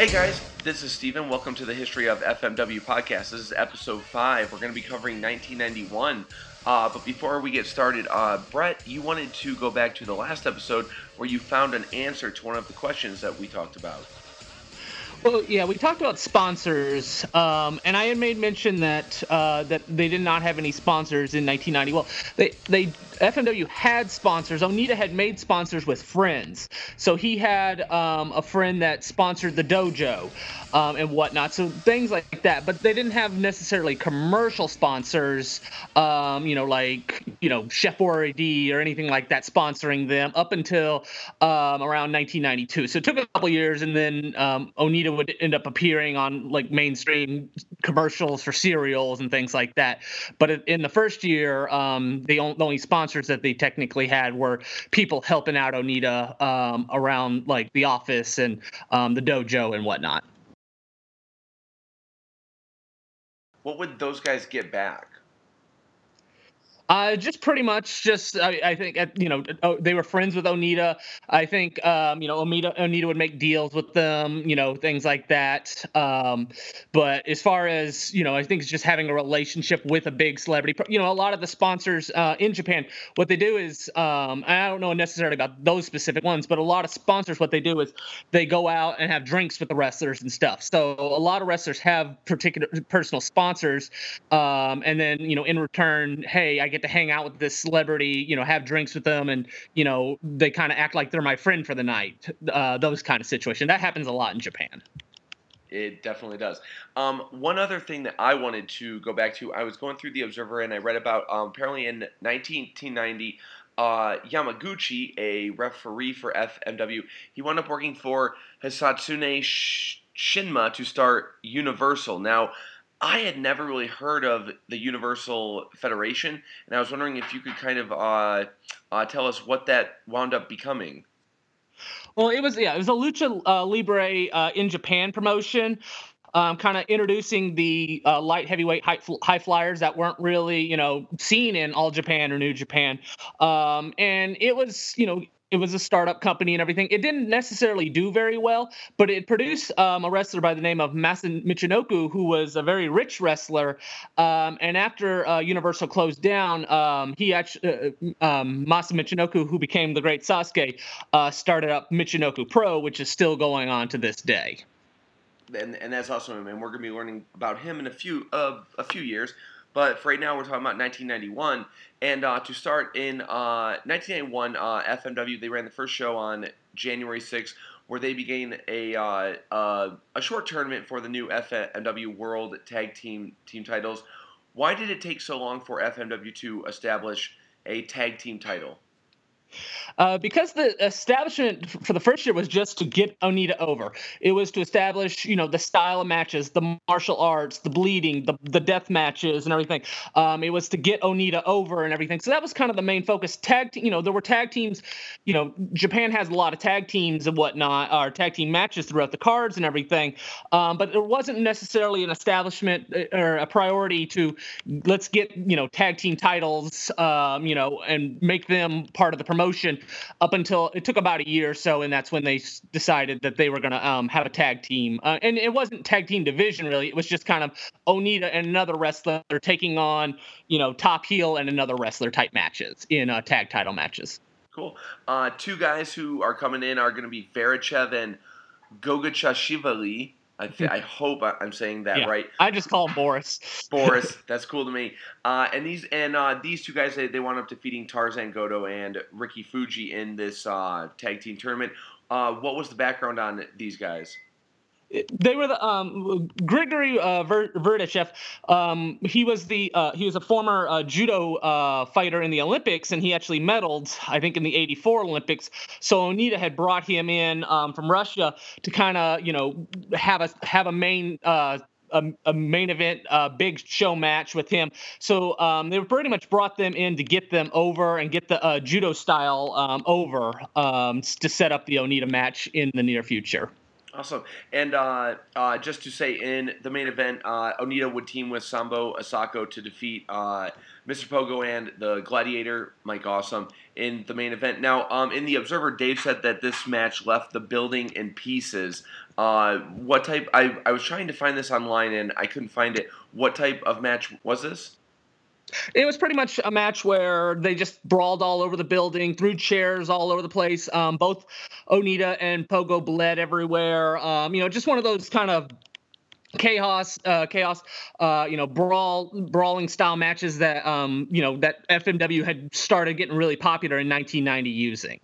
Hey guys, this is Steven. Welcome to the History of FMW podcast. This is episode 5. We're going to be covering 1991. But before we get started, Brett, you wanted to go back to the last episode where you found an answer to one of the questions that we talked about. Well, yeah, we talked about sponsors, and I had made mention that that they did not have any sponsors in 1990. Well, FMW had sponsors. Onita had made sponsors with friends, so he had a friend that sponsored the dojo and whatnot, so things like that. But they didn't have necessarily commercial sponsors, Chef Boyardee or anything like that sponsoring them up until around 1992. So it took a couple years, and then Onita would end up appearing on like mainstream commercials for cereals and things like that. But in the first year, the only sponsors that they technically had were people helping out Onita around like the office and the dojo and whatnot. What would those guys get back? Just pretty much just, I think, they were friends with Onita. I think, Onita would make deals with them, things like that. But as far as, I think it's just having a relationship with a big celebrity. A lot of the sponsors in Japan, what they do is, I don't know necessarily about those specific ones, but a lot of sponsors, what they do is they go out and have drinks with the wrestlers and stuff. So a lot of wrestlers have particular personal sponsors. And then, in return, hey, I get to hang out with this celebrity, have drinks with them, and they kind of act like they're my friend for the night. Those kind of situations, that happens a lot in Japan. It definitely does. One other thing that I wanted to go back to, I was going through the Observer and I read about apparently in 1990, Yamaguchi, a referee for FMW, he wound up working for Hisatsune Shinma to start Universal. Now, I had never really heard of the Universal Federation, and I was wondering if you could kind of tell us what that wound up becoming. Well, it was a Lucha Libre in Japan promotion. Kind of introducing the light heavyweight high flyers that weren't really, seen in All Japan or New Japan. And it was a startup company and everything. It didn't necessarily do very well, but it produced a wrestler by the name of Masa Michinoku, who was a very rich wrestler. And after Universal closed down, Masa Michinoku, who became the great Sasuke, started up Michinoku Pro, which is still going on to this day. And that's awesome, and we're going to be learning about him in a few years. But for right now, we're talking about 1991. And to start in 1991, FMW, they ran the first show on January 6th, where they began a short tournament for the new FMW World Tag Team titles. Why did it take so long for FMW to establish a tag team title? Because the establishment for the first year was just to get Onita over. It was to establish, the style of matches, the martial arts, the bleeding, the death matches and everything. It was to get Onita over and everything. So that was kind of the main focus. There were tag teams. Japan has a lot of tag teams and whatnot, or tag team matches throughout the cards and everything. But there wasn't necessarily an establishment or a priority to let's get, tag team titles, and make them part of the promotion. Up until it took about a year or so, and that's when they decided that they were going to have a tag team. And it wasn't tag team division, really. It was just kind of Onita and another wrestler taking on, top heel and another wrestler type matches in tag title matches. Cool. Two guys who are coming in are going to be Farachev and Gogachashivali. I hope I'm saying that right. I just call him Boris. Boris, that's cool to me. And these two guys, they wound up defeating Tarzan Goto and Ricky Fuji in this tag team tournament. What was the background on these guys? They were the Grigory Verdyshev. He was a former judo fighter in the Olympics, and he actually medaled, I think, in the '84 Olympics. So Onita had brought him in from Russia to kind of have a main. A main event, big show match with him. So they pretty much brought them in to get them over and get the judo style over to set up the Onita match in the near future. Awesome. And just to say, in the main event, Onita would team with Sambo Asako to defeat Mr. Pogo and the Gladiator, Mike Awesome, in the main event. Now, in the Observer, Dave said that this match left the building in pieces. What type? I was trying to find this online, and I couldn't find it. What type of match was this? It was pretty much a match where they just brawled all over the building, threw chairs all over the place. Both Onita and Pogo bled everywhere. You know, just one of those kind of chaos, you know, brawling style matches that, you know, that FMW had started getting really popular in 1990 using.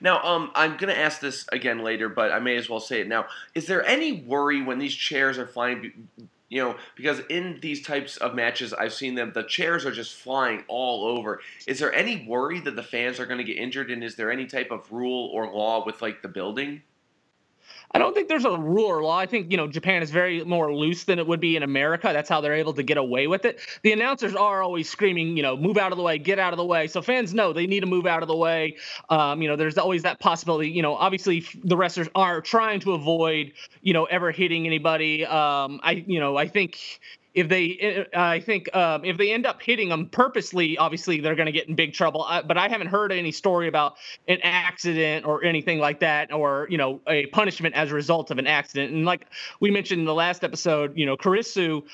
Now, I'm going to ask this again later, but I may as well say it now. Is there any worry when these chairs are flying? You know, because in these types of matches, I've seen them, the chairs are just flying all over. Is there any worry that the fans are going to get injured, and is there any type of rule or law with, like, the building? I don't think there's a rule or law. I think, you know, Japan is very more loose than it would be in America. That's how they're able to get away with it. The announcers are always screaming, you know, move out of the way, get out of the way. So fans know they need to move out of the way. You know, there's always that possibility. You know, obviously the wrestlers are trying to avoid, you know, ever hitting anybody. I think if they end up hitting them purposely, obviously they're going to get in big trouble. But I haven't heard any story about an accident or anything like that, or, you know, a punishment as a result of an accident. And like we mentioned in the last episode, you know, Karisu,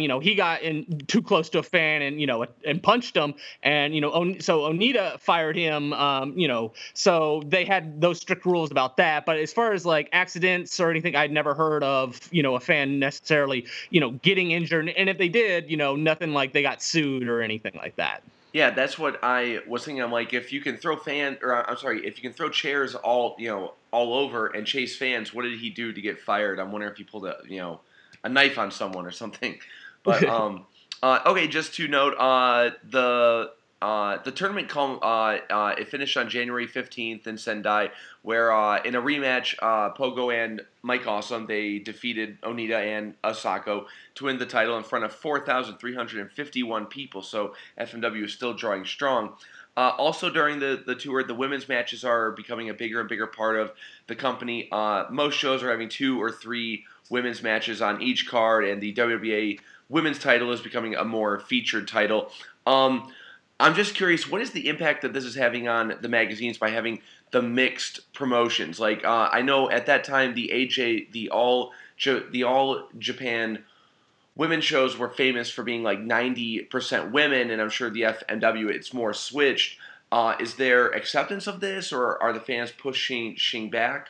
you know, he got in too close to a fan and, you know, and punched him. And, you know, so Onita fired him, you know, so they had those strict rules about that. But as far as like accidents or anything, I'd never heard of, you know, a fan necessarily, you know, getting injured. And if they did, you know, nothing like they got sued or anything like that. Yeah, that's what I was thinking. I'm like, if you can throw chairs all over and chase fans, what did he do to get fired? I'm wondering if he pulled a knife on someone or something. But okay, just to note, the tournament it finished on January 15th in Sendai, where in a rematch, Pogo and Mike Awesome, they defeated Onita and Asako to win the title in front of 4,351 people, so FMW is still drawing strong. Also during the tour, the women's matches are becoming a bigger and bigger part of the company. Most shows are having 2 or 3 women's matches on each card, and the WWA women's title is becoming a more featured title. I'm just curious, what is the impact that this is having on the magazines by having the mixed promotions? Like, I know at that time the All Japan Women shows were famous for being like 90% women, and I'm sure the FMW, it's more switched. Is there acceptance of this, or are the fans pushing back?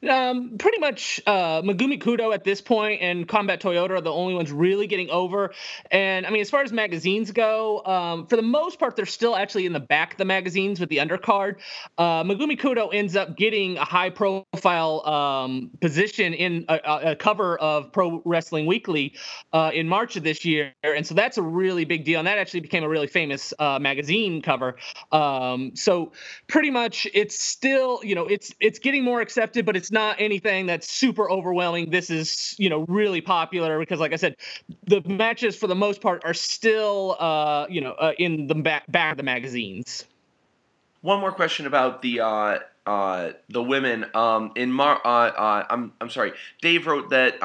Pretty much Megumi Kudo at this point and Combat Toyoda are the only ones really getting over. And I mean, as far as magazines go, for the most part, they're still actually in the back of the magazines with the undercard. Megumi Kudo ends up getting a high profile position in a cover of Pro Wrestling Weekly in March of this year. And so that's a really big deal. And that actually became a really famous magazine cover. So pretty much it's still, you know, it's getting more accepted, but it's not anything that's super overwhelming. This is, you know, really popular because, like I said, the matches for the most part are still, you know, in the back of the magazines. One more question about the women. Dave wrote that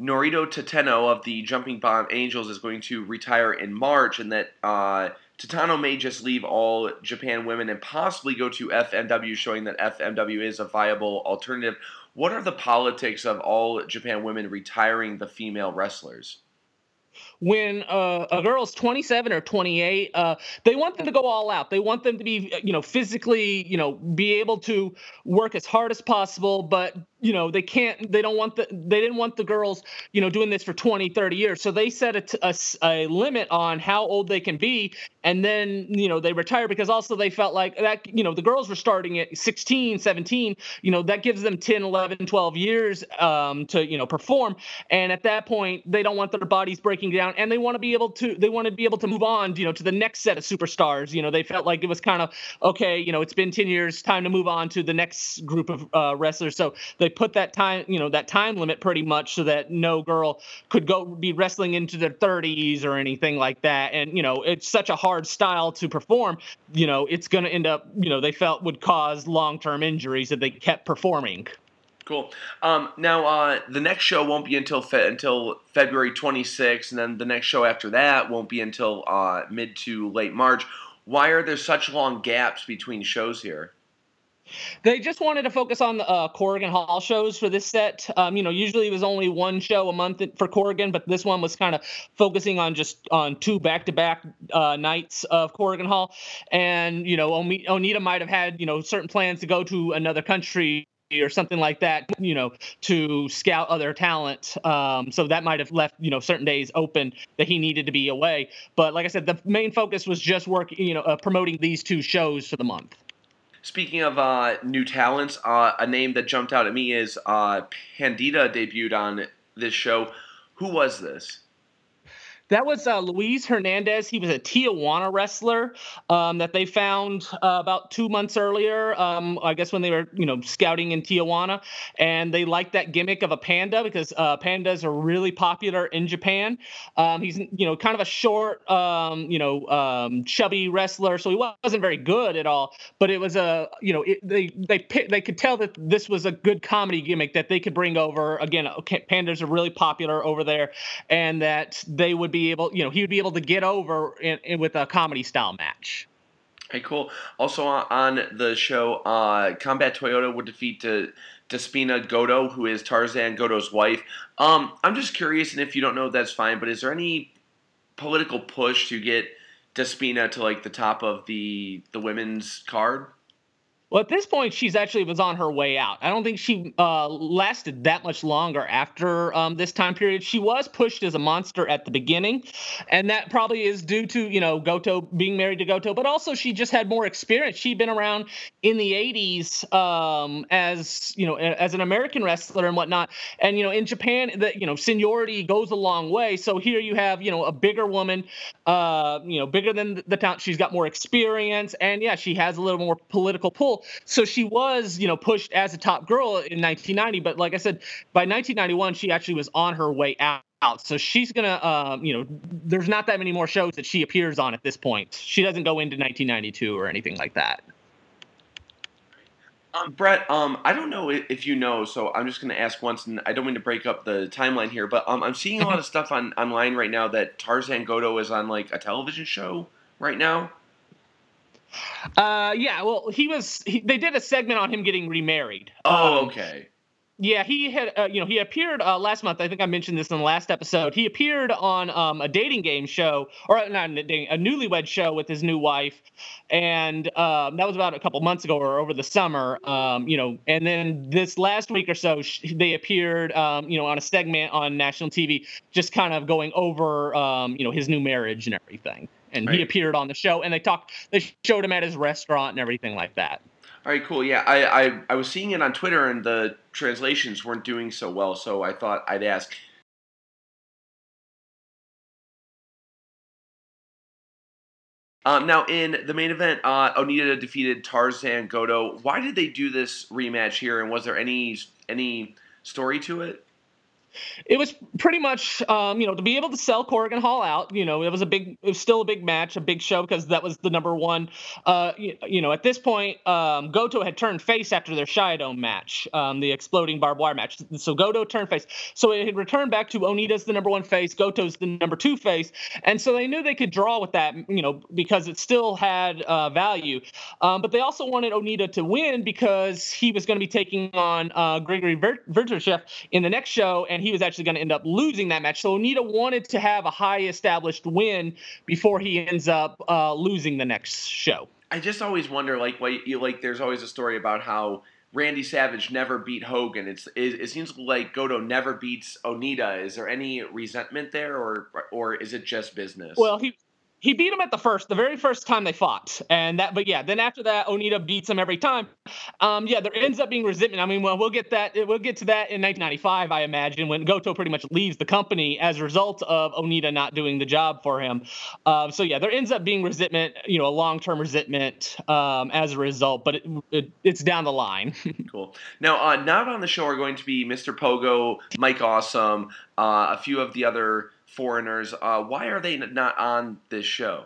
Norito Tateno of the Jumping Bomb Angels is going to retire in March, and that Tatano may just leave All Japan Women and possibly go to FMW, showing that FMW is a viable alternative. What are the politics of All Japan Women retiring the female wrestlers? When a girl's 27 or 28, they want them to go all out. They want them to be, you know, physically, you know, be able to work as hard as possible. But, you know, they can't, they didn't want the girls, you know, doing this for 20, 30 years. So they set a limit on how old they can be. And then, you know, they retire because also they felt like that, you know, the girls were starting at 16, 17, you know, that gives them 10, 11, 12 years to, you know, perform. And at that point, they don't want their bodies breaking down. And they want to be able to. They want to be able to move on, you know, to the next set of superstars. You know, they felt like it was kind of okay. You know, it's been 10 years, time to move on to the next group of wrestlers. So they put that time, you know, that time limit pretty much, so that no girl could go be wrestling into their 30s or anything like that. And you know, it's such a hard style to perform. You know, it's going to end up, you know, they felt would cause long-term injuries if they kept performing. Cool. Now, the next show won't be until February 26th, and then the next show after that won't be until mid to late March. Why are there such long gaps between shows here? They just wanted to focus on the Corrigan Hall shows for this set. You know, usually it was only one show a month for Corrigan, but this one was kind of focusing on two back-to-back nights of Corrigan Hall. And, you know, Onita might have had, you know, certain plans to go to another country or something like that, you know, to scout other talent. So that might have left, you know, certain days open that he needed to be away. But like I said, the main focus was just promoting these two shows for the month. Speaking of new talents, a name that jumped out at me is Pandita debuted on this show. Who was this? That was Luis Hernandez. He was a Tijuana wrestler that they found about 2 months earlier, I guess when they were, you know, scouting in Tijuana. And they liked that gimmick of a panda because pandas are really popular in Japan. He's, you know, kind of a short, chubby wrestler. So he wasn't very good at all. But it was a, you know, they could tell that this was a good comedy gimmick that they could bring over. Again, pandas are really popular over there, and that they would be he would be able to get over with a comedy style match. Hey, cool. Also on the show, Combat Toyoda would defeat Despina Goto, who is Tarzan Goto's wife. I'm just curious, and if you don't know, that's fine, but is there any political push to get Despina to like the top of the women's card? Well, at this point, she's actually was on her way out. I don't think she lasted that much longer after this time period. She was pushed as a monster at the beginning, and that probably is due to, you know, Goto being married to Goto, but also she just had more experience. She'd been around in the 80s as an American wrestler and whatnot. And, you know, in Japan, seniority goes a long way. So here you have, you know, a bigger woman, bigger than the town. She's got more experience, and, yeah, she has a little more political pull. So she was, you know, pushed as a top girl in 1990. But like I said, by 1991, she actually was on her way out. So she's going to, there's not that many more shows that she appears on at this point. She doesn't go into 1992 or anything like that. Brett, I don't know if you know, so I'm just going to ask once, and I don't mean to break up the timeline here, but I'm seeing a lot of stuff online right now that Tarzan Goto is on, like, a television show right now. They did a segment on him getting remarried. Oh, okay. Yeah, he had, he appeared last month. I think I mentioned this in the last episode. He appeared on a dating game show, or not a dating, a newlywed show with his new wife, and that was about a couple months ago or over the summer. And then this last week or so, they appeared, on a segment on national TV, just kind of going over, his new marriage and everything. And right. He appeared on the show, and they showed him at his restaurant and everything like that. All right, cool. Yeah, I was seeing it on Twitter, and the translations weren't doing so well, so I thought I'd ask. Now, in the main event, Onita defeated Tarzan Goto. Why did they do this rematch here, and was there any story to it? It was pretty much, to be able to sell Corrigan Hall out. You know, it was still a big match, a big show, because that was the number one. At this point, Goto had turned face after their Shido match, the exploding barbed wire match. So Goto turned face. So it had returned back to Onita's the number one face, Goto's the number two face. And so they knew they could draw with that, you know, because it still had value. But they also wanted Onita to win because he was going to be taking on Grigory Verdyshev in the next show. And he was actually going to end up losing that match. So Onita wanted to have a high-established win before he ends up losing the next show. I just always wonder, there's always a story about how Randy Savage never beat Hogan. It seems like Goto never beats Onita. Is there any resentment there, or is it just business? Well, he beat him at the very first time they fought, then after that, Onita beats him every time. There ends up being resentment. I mean, well, we'll get to that in 1995, I imagine, when Goto pretty much leaves the company as a result of Onita not doing the job for him. There ends up being resentment, you know, a long-term resentment as a result, but it's down the line. Cool. Now, not on the show are going to be Mr. Pogo, Mike Awesome, a few of the other foreigners. Why are they not on this show?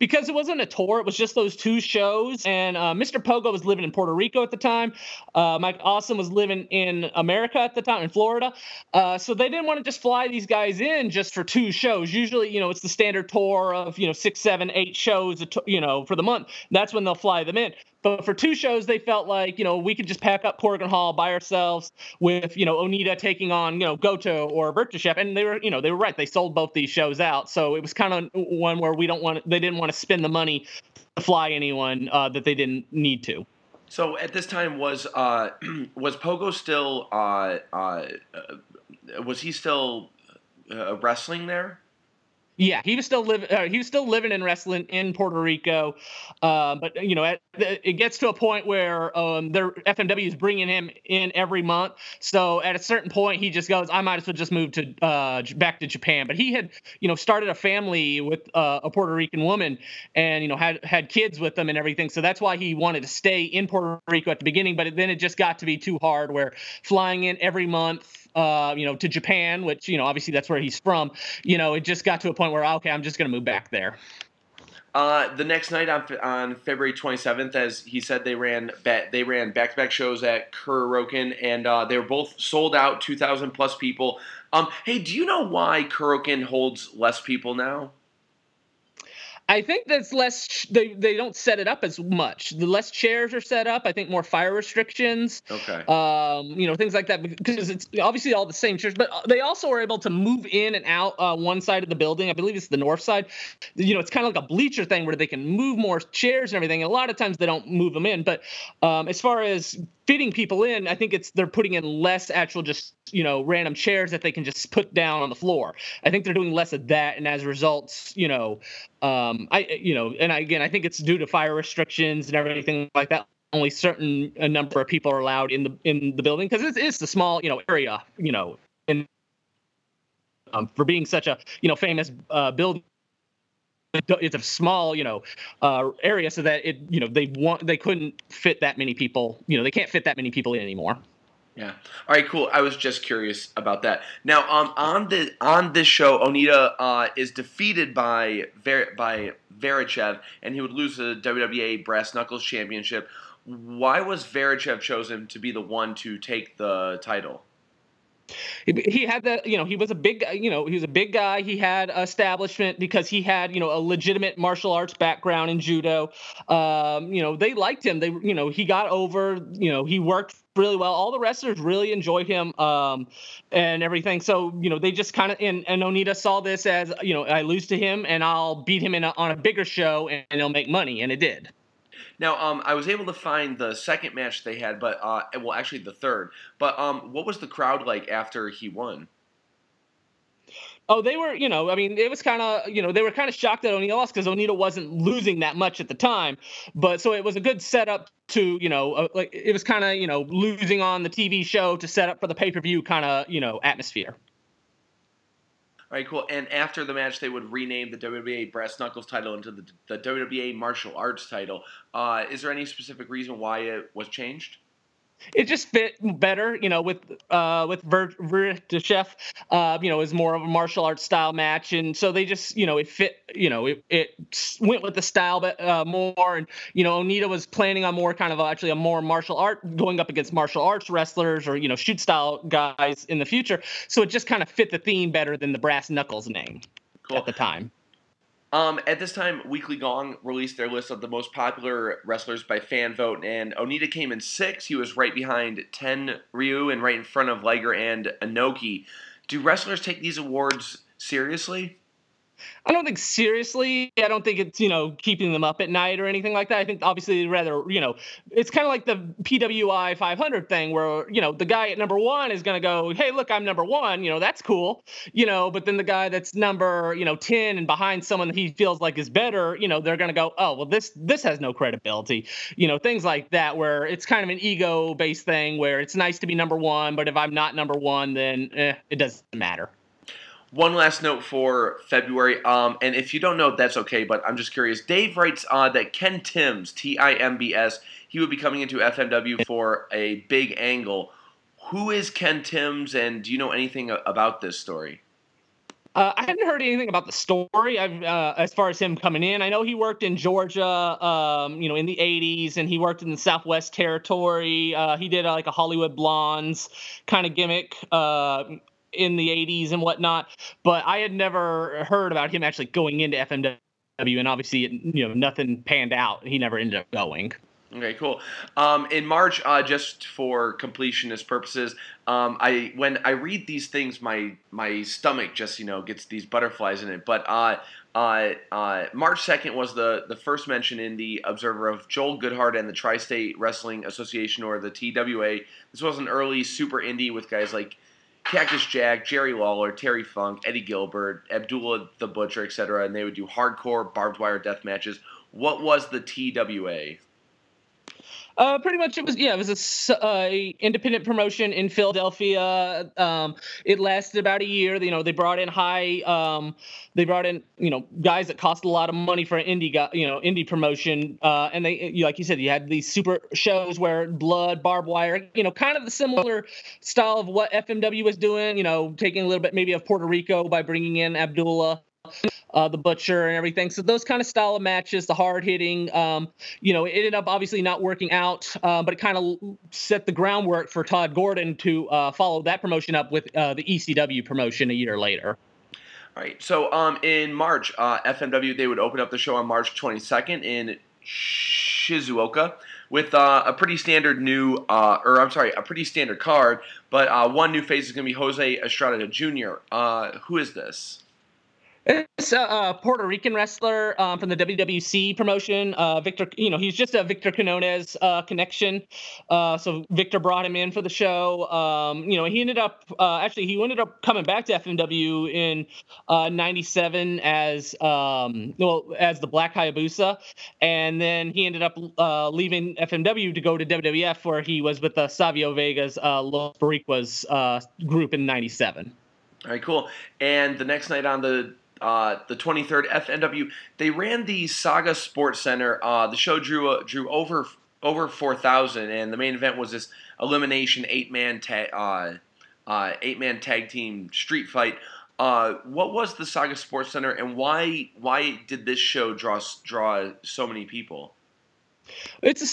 because it wasn't a tour. It was just those two shows. And Mr. Pogo was living in Puerto Rico at the time. Mike Awesome was living in America at the time, in Florida. So they didn't want to just fly these guys in just for two shows. Usually, you know, it's the standard tour of, you know, 6, 7, 8 shows, you know, for the month. That's when they'll fly them in. But for two shows, they felt like, you know, we could just pack up Corrigan Hall by ourselves with, you know, Onita taking on, you know, Goto or Verdyshev. And they were, you know, they were right. They sold both these shows out. So it was kind of one where they didn't want to spend the money to fly anyone that they didn't need to. So at this time, was Pogo still, was he still wrestling there? Yeah, he was still living and wrestling in Puerto Rico, but you know it gets to a point where their FMW is bringing him in every month. So at a certain point, he just goes, "I might as well just move to back to Japan." But he had, you know, started a family with a Puerto Rican woman, and you know had kids with them and everything. So that's why he wanted to stay in Puerto Rico at the beginning. But then it just got to be too hard, where flying in every month. You know, to Japan, which, you know, obviously that's where he's from, you know, it just got to a point where, okay, I'm just going to move back there. The next night on February 27th, as he said, they ran back-to-back shows at Kuroken, and they were both sold out, 2,000 plus people. Hey, do you know why Kuroken holds less people now? I think that's less. They don't set it up as much. The less chairs are set up. I think more fire restrictions. Okay. You know, things like that, because it's obviously all the same chairs. But they also are able to move in and out one side of the building. I believe it's the north side. You know, it's kind of like a bleacher thing where they can move more chairs and everything. And a lot of times they don't move them in. But as far as fitting people in, I think they're putting in less actual just, you know, random chairs that they can just put down on the floor. I think they're doing less of that, and as a result, you know, I think it's due to fire restrictions and everything like that. Only certain a number of people are allowed in the building, because it's the small, you know, area, you know, and for being such a, you know, famous building. It's a small, you know, area, so that it, you know, they couldn't fit that many people. You know, they can't fit that many people in anymore. Yeah. All right. Cool. I was just curious about that. Now, on this show, Onita is defeated by Farachev, and he would lose the WWA Brass Knuckles Championship. Why was Farachev chosen to be the one to take the title? He had that, you know, he was a big guy. He had establishment because he had, you know, a legitimate martial arts background in judo. You know, they liked him. You know, he got over, you know, he worked really well. All the wrestlers really enjoyed him and everything. So, you know, they just kind of, and Onita saw this as, you know, I lose to him and I'll beat him on a bigger show and he'll make money. And it did. Now, I was able to find the second match they had, but well, actually the third. But what was the crowd like after he won? Oh, they were, you know, I mean, it was kind of, you know, they were kind of shocked that Onita lost, because Onita wasn't losing that much at the time. But so it was a good setup to, you know, like it was kind of, you know, losing on the TV show to set up for the pay-per-view kind of, you know, atmosphere. All right, cool. And after the match, they would rename the WWA Brass Knuckles title into the WWA Martial Arts title. Is there any specific reason why it was changed? It just fit better, you know, with Verdyshev, you know, is more of a martial arts style match. And so they just, you know, it fit, you know, it went with the style more. And, you know, Onita was planning on more kind of actually a more martial art, going up against martial arts wrestlers or, you know, shoot style guys in the future. So it just kind of fit the theme better than the Brass Knuckles name at the time. At this time, Weekly Gong released their list of the most popular wrestlers by fan vote, and Onita came in 6th. He was right behind Tenryu and right in front of Liger and Inoki. Do wrestlers take these awards seriously? I don't think seriously. I don't think it's, you know, keeping them up at night or anything like that. I think obviously they'd rather, you know, it's kind of like the PWI 500 thing where, you know, the guy at number 1 is going to go, hey, look, I'm number 1. You know, that's cool. You know, but then the guy that's number, you know, 10 and behind someone that he feels like is better, you know, they're going to go, oh, well, this has no credibility. You know, things like that where it's kind of an ego-based thing where it's nice to be number 1, but if I'm not number 1, then it doesn't matter. One last note for February, and if you don't know, that's okay, but I'm just curious. Dave writes that Ken Timbs, T-I-M-B-S, he would be coming into FMW for a big angle. Who is Ken Timbs, and do you know anything about this story? I haven't heard anything about the story as far as him coming in. I know he worked in Georgia, in the 80s, and he worked in the Southwest Territory. He did like a Hollywood Blondes kind of gimmick in the 80s and whatnot. But I had never heard about him actually going into FMW, and obviously, nothing panned out. He never ended up going. Okay, cool. In March, just for completionist purposes, when I read these things, my stomach just gets these butterflies in it. But March 2nd was the first mention in the Observer of Joel Goodhart and the Tri-State Wrestling Association, or the TWA. This was an early super indie with guys like Cactus Jack, Jerry Lawler, Terry Funk, Eddie Gilbert, Abdullah the Butcher, etc., and they would do hardcore barbed wire death matches. What was the TWA? Pretty much it was a independent promotion in Philadelphia. It lasted about a year. They brought in guys that cost a lot of money for an indie promotion. And they, like you said, you had these super shows where blood, barbed wire, kind of the similar style of what FMW was doing, taking a little bit maybe of Puerto Rico by bringing in Abdullah the Butcher and everything. So those kind of style of matches, the hard hitting, it ended up obviously not working out, but it kind of set the groundwork for Todd Gordon to follow that promotion up with the ECW promotion a year later. All right. So in March, FMW, they would open up the show on March 22nd in Shizuoka with a pretty standard card, but one new face is going to be Jose Estrada Jr. Who is this? It's a Puerto Rican wrestler from the WWC promotion. Victor, he's just a Victor Quiñones connection. So Victor brought him in for the show. He ended up coming back to FMW in 97 as the Black Hayabusa. And then he ended up leaving FMW to go to WWF, where he was with Savio Vega's Los Boricuas group in 97. All right, cool. And the next night on the 23rd, FNW, they ran the Saga Sports Center. The show drew over 4,000, and the main event was this elimination eight-man tag team street fight. What was the Saga Sports Center, and why did this show draw so many people? It's a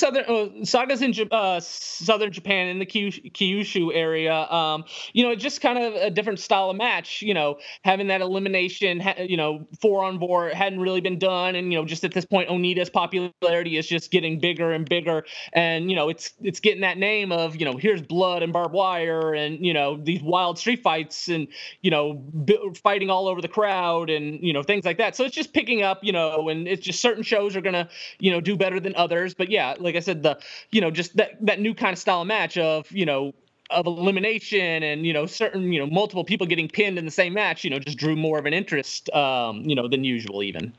Saga's in southern Japan, in the Kyushu area. Just kind of a different style of match. Having that elimination, 4-on-4 hadn't really been done, and just at this point, Onita's popularity is just getting bigger and bigger, and it's getting that name of here's blood and barbed wire, and these wild street fights, and fighting all over the crowd, and things like that. So it's just picking up, and it's just certain shows are gonna do better than others. But yeah, like I said, the just that new kind of style of match of of elimination and certain multiple people getting pinned in the same match just drew more of an interest than usual even.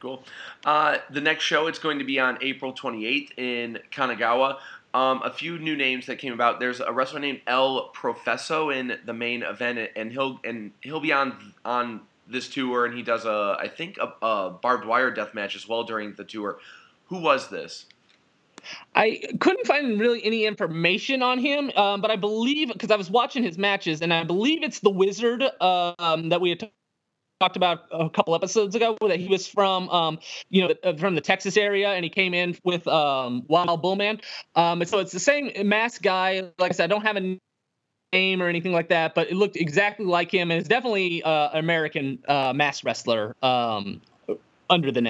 Cool. The next show, it's going to be on April 28th in Kanagawa. A few new names that came about. There's a wrestler named El Profeso in the main event, and he'll be on this tour, and he does a barbed wire death match as well during the tour. Who was this? I couldn't find really any information on him, but I believe, because I was watching his matches, and I believe it's the Wizard that we had talked about a couple episodes ago, that he was from the Texas area, and he came in with Wild Bullman. And so it's the same masked guy. Like I said, I don't have a name or anything like that, but it looked exactly like him, and it's definitely an American masked wrestler wrestling under that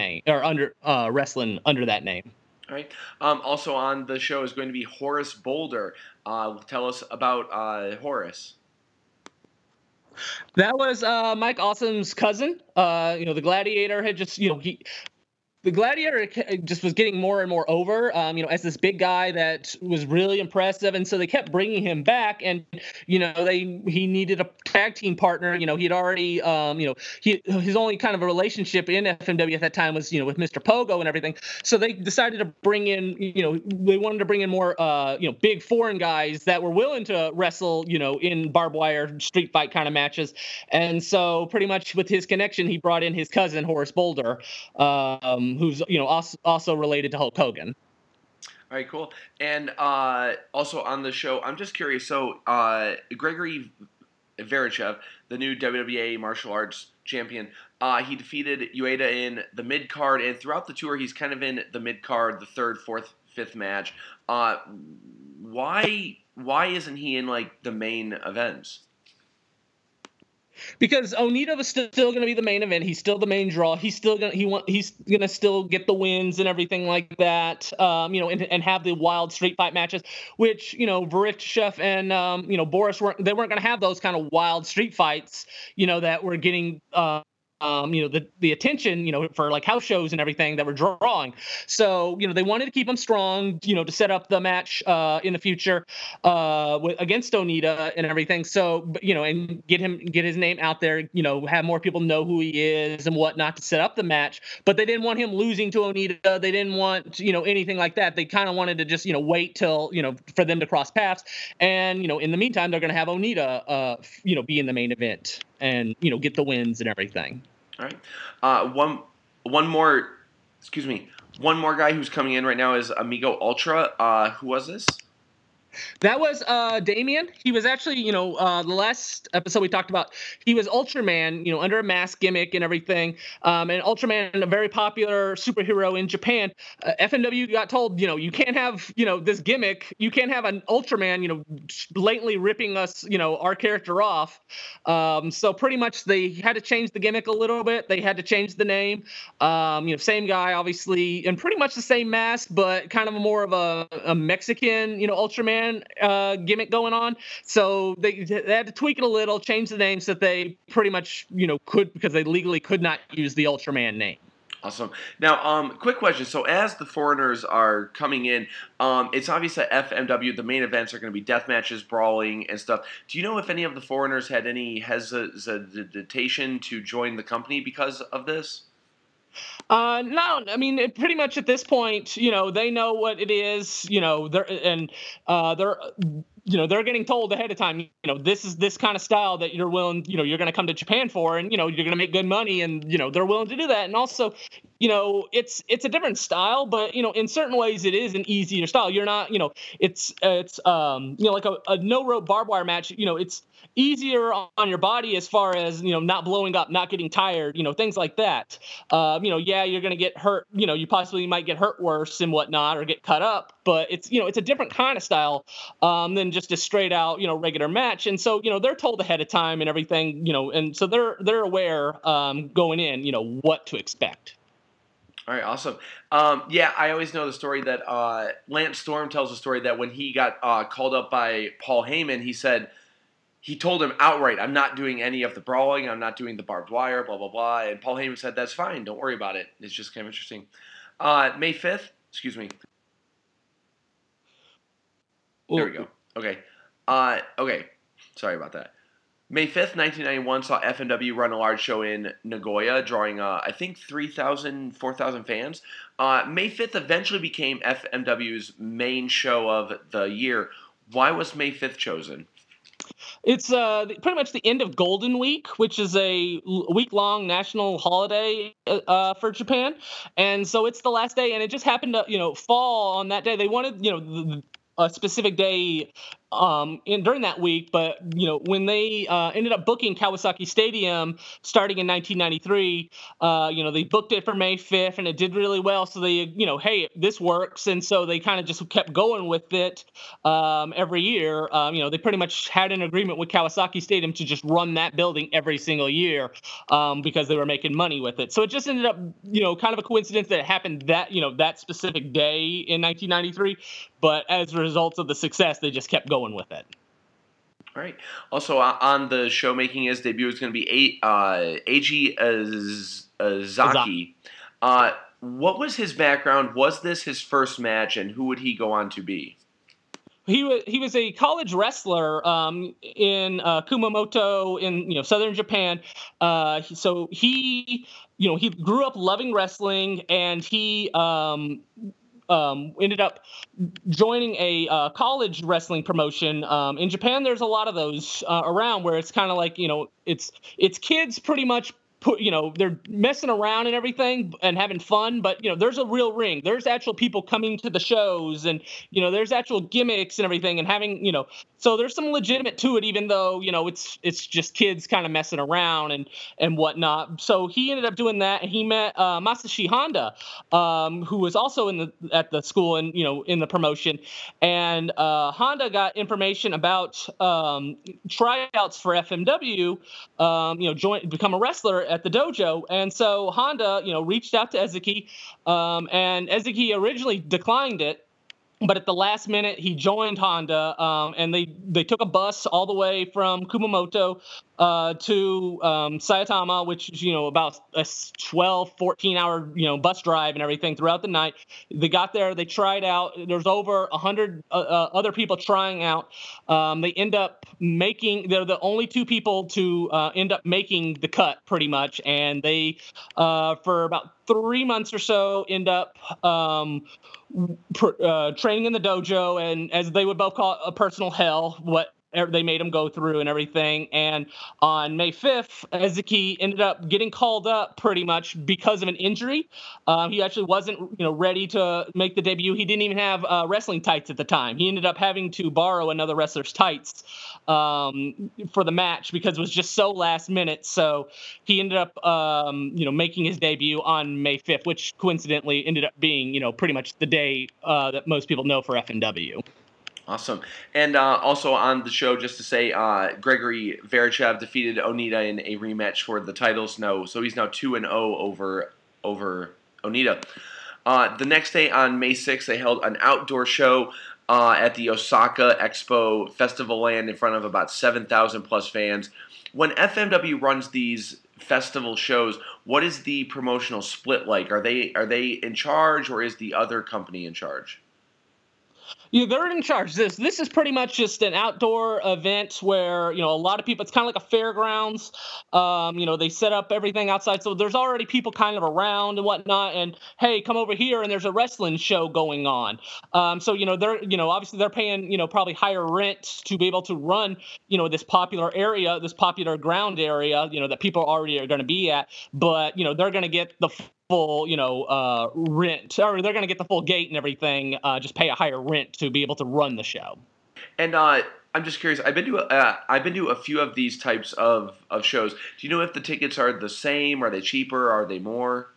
name. All right. Also on the show is going to be Horace Boulder. Tell us about Horace. That was Mike Awesome's cousin. The Gladiator had just the Gladiator just was getting more and more over, as this big guy that was really impressive, and so they kept bringing him back, and he needed a tag team partner. He'd already, his only kind of a relationship in FMW at that time was with Mr. Pogo and everything. So they decided to bring in, they wanted to bring in more, big foreign guys that were willing to wrestle, in barbed wire street fight kind of matches, and so pretty much with his connection, he brought in his cousin Horace Boulder, who's also related to Hulk Hogan. All right, cool. And also on the show, I'm just curious. So Grigory Farachev, the new WWA Martial Arts champion. He defeated Ueda in the mid-card, and throughout the tour, he's kind of in the mid-card, the third, fourth, fifth match. Why isn't he in, like, the main events? Because Onita was still going to be the main event. He's still the main draw. He's still going to still get the wins and everything like that. You know, and have the wild street fight matches, which, you know, Verdyshev and you know, Boris weren't going to have those kind of wild street fights, you know, that were getting you know, the attention, you know, for like house shows and everything that were drawing. So, you know, they wanted to keep him strong, you know, to set up the match in the future against Onita and everything. So, you know, and get his name out there, you know, have more people know who he is and whatnot to set up the match. But they didn't want him losing to Onita. They didn't want, you know, anything like that. They kind of wanted to just, you know, wait till, you know, for them to cross paths. And, you know, in the meantime, they're going to have Onita, you know, be in the main event and, you know, get the wins and everything. All right. One more guy who's coming in right now is Amigo Ultra. Who was this? That was Damien. He was actually, you know, the last episode we talked about, he was Ultraman, you know, under a mask gimmick and everything. And Ultraman, a very popular superhero in Japan. FMW got told, you know, you can't have, you know, this gimmick. You can't have an Ultraman, you know, blatantly ripping us, you know, our character off. So pretty much they had to change the gimmick a little bit. They had to change the name. You know, same guy, obviously, and pretty much the same mask, but kind of more of a Mexican, you know, Ultraman gimmick going on. So they had to tweak it a little, change the names that they pretty much, you know, could, because they legally could not use the Ultraman name. Awesome. Now, quick question. So as the foreigners are coming in, it's obvious that FMW, the main events are going to be death matches, brawling, and stuff. Do you know if any of the foreigners had any hesitation to join the company because of this? No, I mean, pretty much at this point, you know, they know what it is, you know, they're getting told ahead of time, you know, this is this kind of style that you're willing, you know, you're going to come to Japan for, and, you know, you're going to make good money, and, you know, they're willing to do that. And also, you know, it's a different style, but, you know, in certain ways it is an easier style. You're not, you know, it's you know, like a no rope barbed wire match, you know, it's easier on your body as far as, you know, not blowing up, not getting tired, you know, things like that. You know, yeah, you're going to get hurt, you know, you possibly might get hurt worse and whatnot, or get cut up, but it's, you know, it's a different kind of style than just a straight out, you know, regular match. And so, you know, they're told ahead of time and everything, you know, and so they're aware going in, you know, what to expect. All right, awesome. Yeah, I always know the story that Lance Storm tells the story that when he got called up by Paul Heyman, he said, he told him outright, I'm not doing any of the brawling, I'm not doing the barbed wire, blah, blah, blah. And Paul Heyman said, that's fine, don't worry about it. It's just kind of interesting. May 5th, excuse me. Ooh. There we go. Okay. Okay. Sorry about that. May 5th, 1991 saw FMW run a large show in Nagoya, drawing, I think, 3,000, 4,000 fans. May 5th eventually became FMW's main show of the year. Why was May 5th chosen? It's pretty much the end of Golden Week, which is a week-long national holiday for Japan. And so it's the last day, and it just happened to, you know, fall on that day. They wanted, you know, a specific day during that week, but, you know, when they ended up booking Kawasaki Stadium starting in 1993, you know, they booked it for May 5th, and it did really well, so they, you know, hey, this works, and so they kind of just kept going with it every year. You know, they pretty much had an agreement with Kawasaki Stadium to just run that building every single year because they were making money with it. So it just ended up, you know, kind of a coincidence that it happened that, you know, that specific day in 1993, but as a result of the success, they just kept going with it. All right. Also on the show, making his debut is going to be Eiji Azaki. What was his background? Was this his first match, and who would he go on to be? He was a college wrestler in Kumamoto in, you know, southern Japan. So he, you know, he grew up loving wrestling, and he ended up joining a college wrestling promotion. In Japan, there's a lot of those around where it's kind of like, you know, it's kids pretty much put, you know, they're messing around and everything and having fun. But, you know, there's a real ring. There's actual people coming to the shows, and, you know, there's actual gimmicks and everything, and having, you know, So there's some legitimate to it, even though, you know, it's just kids kind of messing around and whatnot. So he ended up doing that, and he met Masashi Honda, who was also at the school and, you know, in the promotion. And Honda got information about tryouts for FMW, you know, become a wrestler at the dojo. And so Honda, you know, reached out to Ezuki, and Ezuki originally declined it. But at the last minute, he joined Honda, and they took a bus all the way from Kumamoto to Saitama, which is, you know, about a 12, 14-hour, you know, bus drive and everything throughout the night. They got there. They tried out. There's over 100 other people trying out. They end up making – they're the only two people to end up making the cut pretty much. And they, for about 3 months or so, end up training in the dojo, and as they would both call it, a personal hell, what they made him go through and everything. And on May 5th, Ezuki ended up getting called up pretty much because of an injury. He actually wasn't, you know, ready to make the debut. He didn't even have wrestling tights at the time. He ended up having to borrow another wrestler's tights for the match because it was just so last minute. So he ended up, you know, making his debut on May 5th, which coincidentally ended up being, you know, pretty much the day that most people know for FMW. Awesome. And also on the show, just to say, Grigory Verdyshev defeated Onita in a rematch for the titles. No, so he's now 2-0 over Onita. The next day on May 6th, they held an outdoor show at the Osaka Expo Festival Land in front of about 7,000 plus fans. When FMW runs these festival shows, what is the promotional split like? Are they in charge, or is the other company in charge? Yeah, they're in charge. This is pretty much just an outdoor event where, you know, a lot of people, it's kind of like a fairgrounds. You know, they set up everything outside. So there's already people kind of around and whatnot. And, hey, come over here, and there's a wrestling show going on. So, you know, they're, you know, obviously they're paying, you know, probably higher rent to be able to run, you know, this popular area, this popular ground area, you know, that people already are going to be at. But, you know, they're going to get the full, you know, rent, or they're going to get the full gate and everything, just pay a higher rent to be able to run the show. And I'm just curious, I've been to a few of these types of shows. Do you know if the tickets are the same? Are they cheaper? Are they more?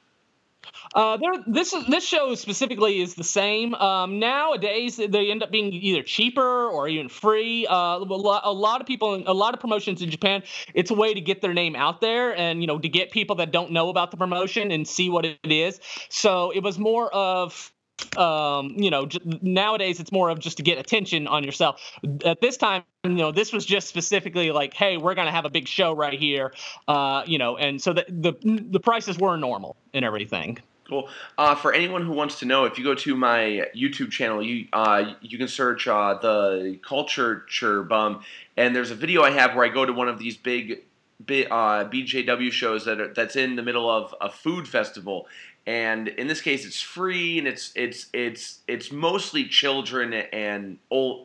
This show specifically is the same. Nowadays, they end up being either cheaper or even free. A lot of people, a lot of promotions in Japan, it's a way to get their name out there and, you know, to get people that don't know about the promotion and see what it is. So it was more of, you know, nowadays it's more of just to get attention on yourself. At this time, you know, this was just specifically like, hey, we're going to have a big show right here, you know, and so the prices were normal and everything. Cool. For anyone who wants to know, if you go to my YouTube channel, you can search the Culture Bum, and there's a video I have where I go to one of these big BJW shows that's in the middle of a food festival. And in this case, it's free, and it's mostly children and old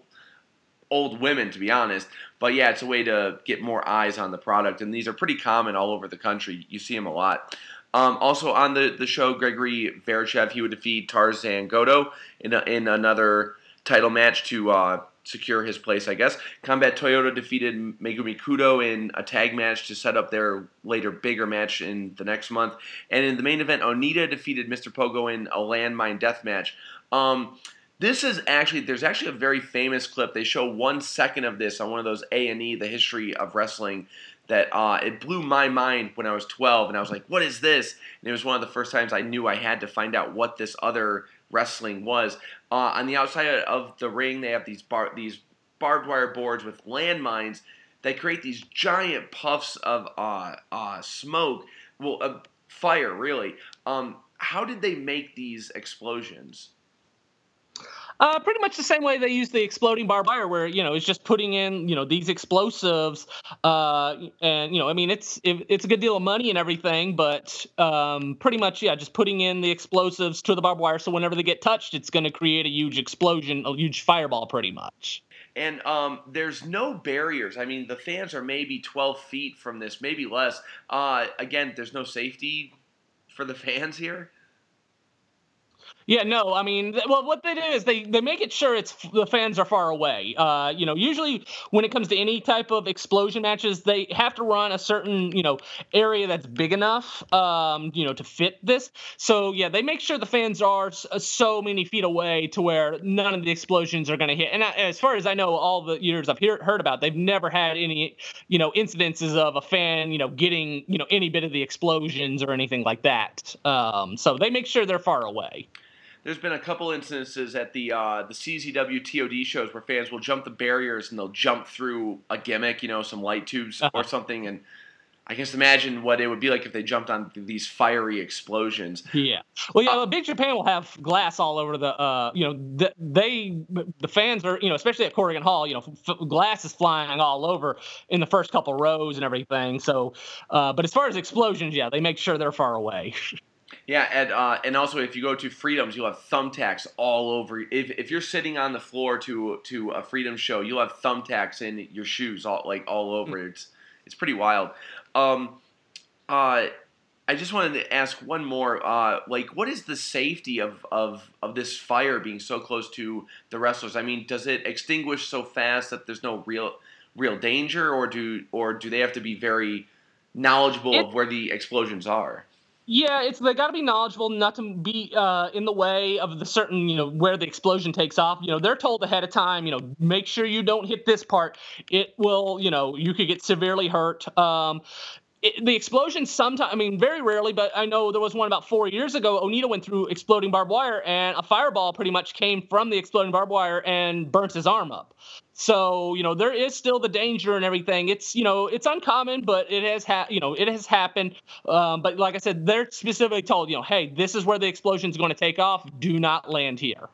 women, to be honest. But yeah, it's a way to get more eyes on the product, and these are pretty common all over the country. You see them a lot. Also on the show, Grigory Verdyshev, he would defeat Tarzan Goto in another title match to secure his place, I guess. Combat Toyoda defeated Megumi Kudo in a tag match to set up their later bigger match in the next month. And in the main event, Onita defeated Mr. Pogo in a landmine death match. This is actually, there's actually a very famous clip. They show 1 second of this on one of those A&E, the history of wrestling, that it blew my mind when I was 12, and I was like, what is this? And it was one of the first times I knew I had to find out what this other wrestling was. On the outside of the ring, they have these barbed wire boards with landmines that create these giant puffs of smoke. Well, fire, really. How did they make these explosions? Pretty much the same way they use the exploding barbed wire, where, you know, it's just putting in, you know, these explosives, and, you know, I mean, it's a good deal of money and everything, but pretty much, yeah, just putting in the explosives to the barbed wire, so whenever they get touched, it's going to create a huge explosion, a huge fireball, pretty much. And there's no barriers. I mean, the fans are maybe 12 feet from this, maybe less. Again, there's no safety for the fans here. Yeah, no, I mean, well, what they do is they make it sure it's the fans are far away. You know, usually when it comes to any type of explosion matches, they have to run a certain, you know, area that's big enough, you know, to fit this. So, yeah, they make sure the fans are so many feet away to where none of the explosions are going to hit. And as far as I know, all the years I've heard about, they've never had any, you know, incidences of a fan, you know, getting, you know, any bit of the explosions or anything like that. So they make sure they're far away. There's been a couple instances at the CZW TOD shows where fans will jump the barriers and they'll jump through a gimmick, you know, some light tubes or something. And I can just imagine what it would be like if they jumped on these fiery explosions. Yeah. Well, you know, Big Japan will have glass all over the, you know, the fans are, you know, especially at Corrigan Hall, you know, glass is flying all over in the first couple rows and everything. So, but as far as explosions, yeah, they make sure they're far away. Yeah, and also if you go to Freedoms, you'll have thumbtacks all over. If you're sitting on the floor to a Freedom show, you'll have thumbtacks in your shoes all over. It's pretty wild. I just wanted to ask one more. What is the safety of this fire being so close to the wrestlers? I mean, does it extinguish so fast that there's no real danger, or do they have to be very knowledgeable of where the explosions are? Yeah, they got to be knowledgeable, not to be in the way of the certain, you know, where the explosion takes off. You know, they're told ahead of time, you know, make sure you don't hit this part. It will, you know, you could get severely hurt. The explosion sometimes, I mean, very rarely, but I know there was one about 4 years ago. Onita went through exploding barbed wire, and a fireball pretty much came from the exploding barbed wire and burnt his arm up. So, you know, there is still the danger and everything. It's, you know, it's uncommon, but it has happened. But like I said, they're specifically told, you know, hey, this is where the explosion's going to take off. Do not land here.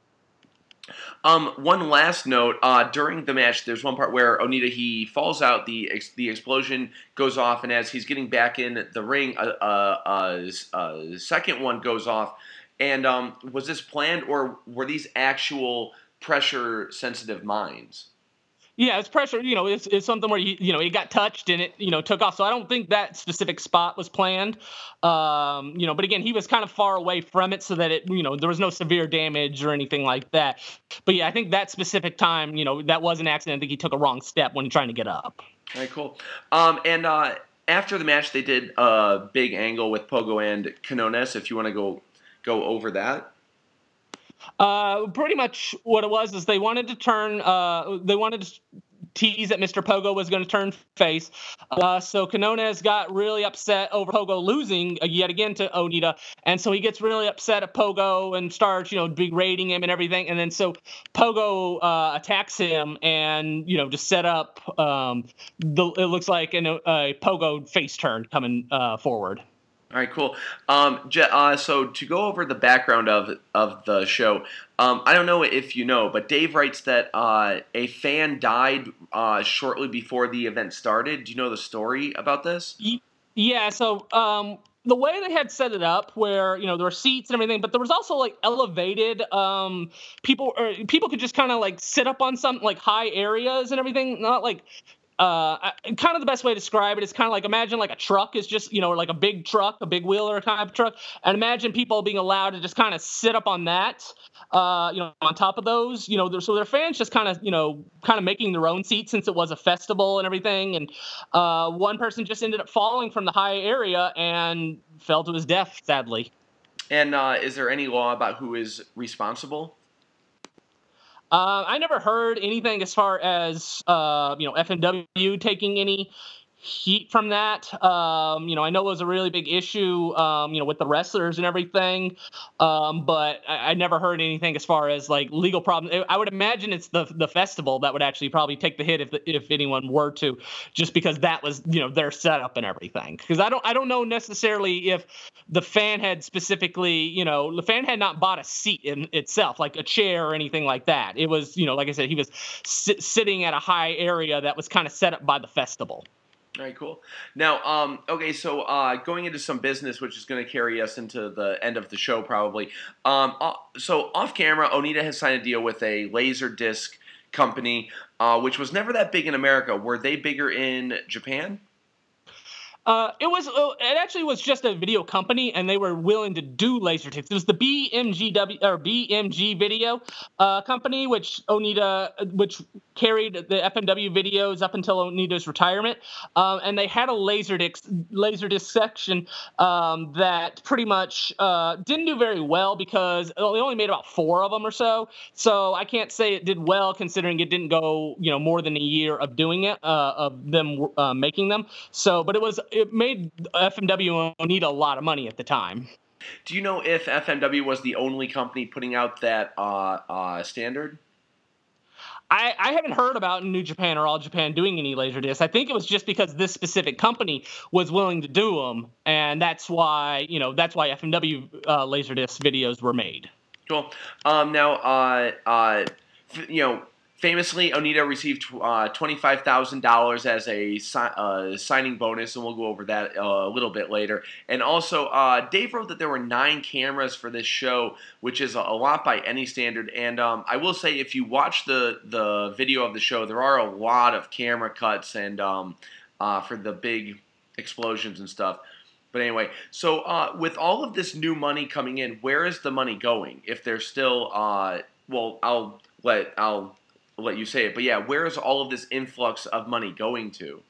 One last note, during the match, there's one part where Onita, he falls out, the explosion goes off, and as he's getting back in the ring, the second one goes off. And was this planned, or were these actual pressure-sensitive mines? Yeah, it's pressure. You know, it's something where he got touched and it, you know, took off. So I don't think that specific spot was planned. You know, but again, he was kind of far away from it so that it, you know, there was no severe damage or anything like that. But yeah, I think that specific time, you know, that was an accident. I think he took a wrong step when trying to get up. All right, cool. And after the match, they did a big angle with Pogo and Quiñones. If you want to go over that. Pretty much what it was is they wanted to tease that Mr. Pogo was going to turn face. So Quiñones got really upset over Pogo losing yet again to Onita. And so he gets really upset at Pogo and starts, you know, berating him and everything. And then so Pogo attacks him and, you know, just set up, it looks like a Pogo face turn coming forward. All right, cool. So to go over the background of the show, I don't know if you know, but Dave writes that a fan died shortly before the event started. Do you know the story about this? Yeah, so the way they had set it up where, you know, there were seats and everything, but there was also like elevated people could just kind of like sit up on some like high areas and everything, not like – kind of the best way to describe it is kind of like imagine like a truck is just, you know, like a big truck, a big wheeler kind of truck, and imagine people being allowed to just kind of sit up on that, you know, on top of those, you know, so their fans just kind of, you know, kind of making their own seats since it was a festival and everything, and one person just ended up falling from the high area and fell to his death, sadly. And is there any law about who is responsible? I never heard anything as far as, you know, FMW taking any heat from that. You know, I know it was a really big issue, you know, with the wrestlers and everything. But I never heard anything as far as like legal problems. I would imagine it's the festival that would actually probably take the hit if anyone were to, just because that was, you know, their setup and everything. Because I don't know necessarily if the fan had specifically, you know, the fan had not bought a seat in itself, like a chair or anything like that. It was, you know, like I said, he was sitting at a high area that was kind of set up by the festival. All right, cool. Now, okay, so going into some business, which is going to carry us into the end of the show probably. So off camera, Onita has signed a deal with a laser disc company, which was never that big in America. Were they bigger in Japan? It actually was just a video company, and they were willing to do laser tapes. It was the BMG video company, which carried the FMW videos up until Onita's retirement. And they had a laser disc section that pretty much didn't do very well because they only made about 4 of them or so. So I can't say it did well considering it didn't go, more than a year of doing it, of them making them. So, but it made FMW Onita a lot of money at the time. Do you know if FMW was the only company putting out that standard? I haven't heard about New Japan or All Japan doing any laserdiscs. I think it was just because this specific company was willing to do them, and that's why FMW laserdisc videos were made. Cool. Now, famously, Onita received $25,000 as a signing bonus, and we'll go over that a little bit later. And also, Dave wrote that there were 9 cameras for this show, which is a lot by any standard. And I will say, if you watch the video of the show, there are a lot of camera cuts and for the big explosions and stuff. But anyway, so with all of this new money coming in, where is the money going? If there's still, I'll let you say it, but yeah, where is all of this influx of money going to?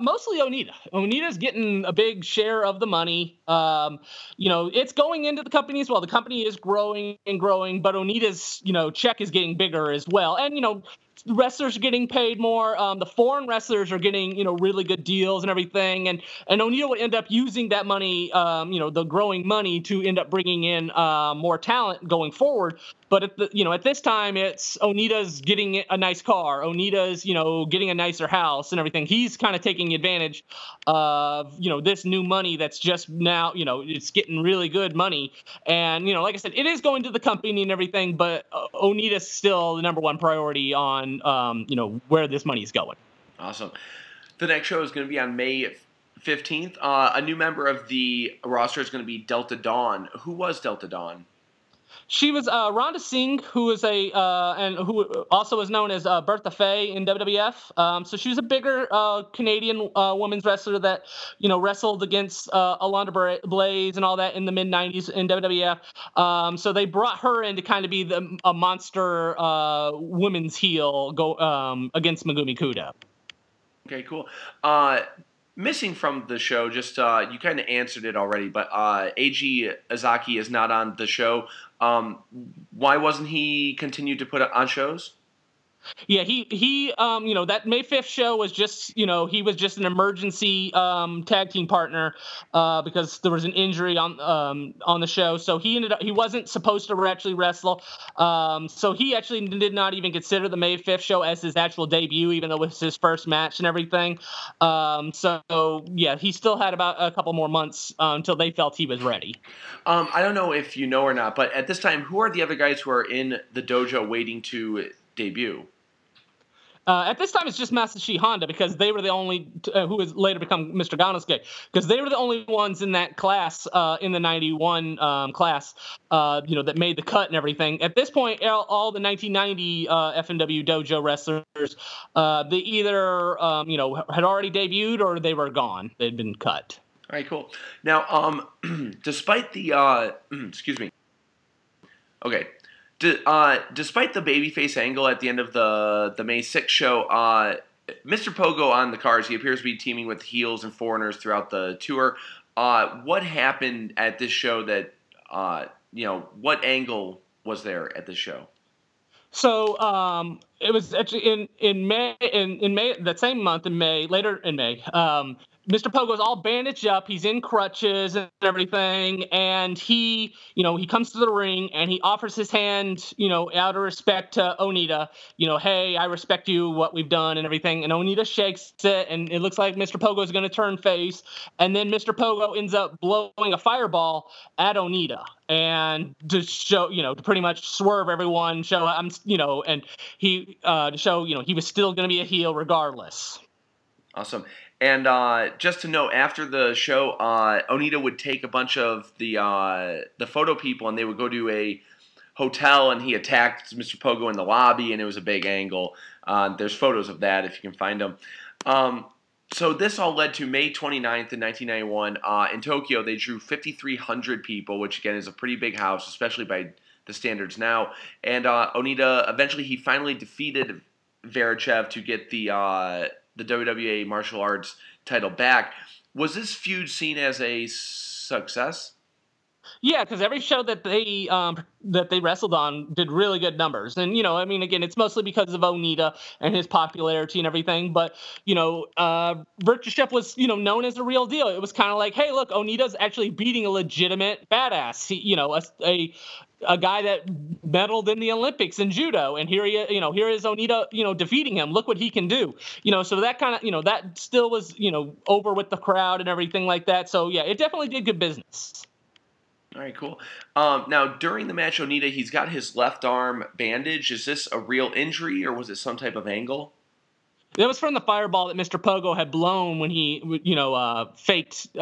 Mostly Onita. Onita's getting a big share of the money. It's going into the company as well. The company is growing and growing, but Onita's, check is getting bigger as well. And, wrestlers are getting paid more. The foreign wrestlers are getting, really good deals and everything. And Onita would end up using that money, the growing money, to end up bringing in more talent going forward. But at this time, it's Onita's getting a nice car. Onita's, getting a nicer house and everything. He's kind of taking advantage of, this new money that's just now, it's getting really good money. And, like I said, it is going to the company and everything, but Onita's still the number one priority on, where this money is going. Awesome. The next show is going to be on May 15th. A new member of the roster is going to be Delta Dawn. Who was Delta Dawn? She was Rhonda Singh, who is who also is known as Bertha Faye in WWF. So she was a bigger Canadian women's wrestler that wrestled against Alondra Blaze and all that in the mid '90s in WWF. So they brought her in to kind of be a monster women's heel against Megumi Kudo. Okay, cool. Missing from the show, just you kind of answered it already, but Eiji Izaki is not on the show. Why wasn't he continued to put on shows? Yeah, he that May 5th show was just, he was just an emergency tag team partner because there was an injury on the show. So he wasn't supposed to actually wrestle. So he actually did not even consider the May 5th show as his actual debut, even though it was his first match and everything. He still had about a couple more months until they felt he was ready. I don't know if you know or not, but at this time, who are the other guys who are in the dojo waiting to debut? At this time, it's just Masashi Honda because they were the only who has later become Mr. Ganosuke, because they were the only ones in that class in the 91 class, that made the cut and everything. At this point, all the 1990 FMW dojo wrestlers, they either had already debuted or they were gone. They'd been cut. All right, cool. Now, despite the excuse me. Okay. Despite the babyface angle at the end of the May 6th show, Mr. Pogo on the cards. He appears to be teaming with heels and foreigners throughout the tour. What happened at this show that, what angle was there at this show? So it was actually in May, that same month in May, later in May, Mr. Pogo's all bandaged up. He's in crutches and everything. And he, he comes to the ring and he offers his hand, out of respect to Onita. Hey, I respect you, what we've done and everything. And Onita shakes it and it looks like Mr. Pogo's going to turn face. And then Mr. Pogo ends up blowing a fireball at Onita. And to show, to pretty much swerve everyone, he was still going to be a heel regardless. Awesome. And just to know, after the show, Onita would take a bunch of the photo people, and they would go to a hotel, and he attacked Mr. Pogo in the lobby, and it was a big angle. There's photos of that if you can find them. So this all led to May 29th in 1991. In Tokyo, they drew 5,300 people, which again is a pretty big house, especially by the standards now. And Onita, eventually he finally defeated Farachev to get the WWA Martial Arts title back. Was this feud seen as a success? Yeah, because every show that they wrestled on did really good numbers. And, you know, I mean, again, it's mostly because of Onita and his popularity and everything. But, you know, Verdyshev was, you know, known as the real deal. It was kind of like, hey, look, Onita's actually beating a legitimate badass, a guy that medaled in the Olympics in judo. And here he, you know, here is Onita, you know, defeating him. Look what he can do. You know, so that kind of, you know, that still was, you know, over with the crowd and everything like that. So, yeah, it definitely did good business. All right, cool. Now, during the match, Onita, he's got his left arm bandaged. Is this a real injury, or was it some type of angle? It was from the fireball that Mr. Pogo had blown when he, you know, faked, you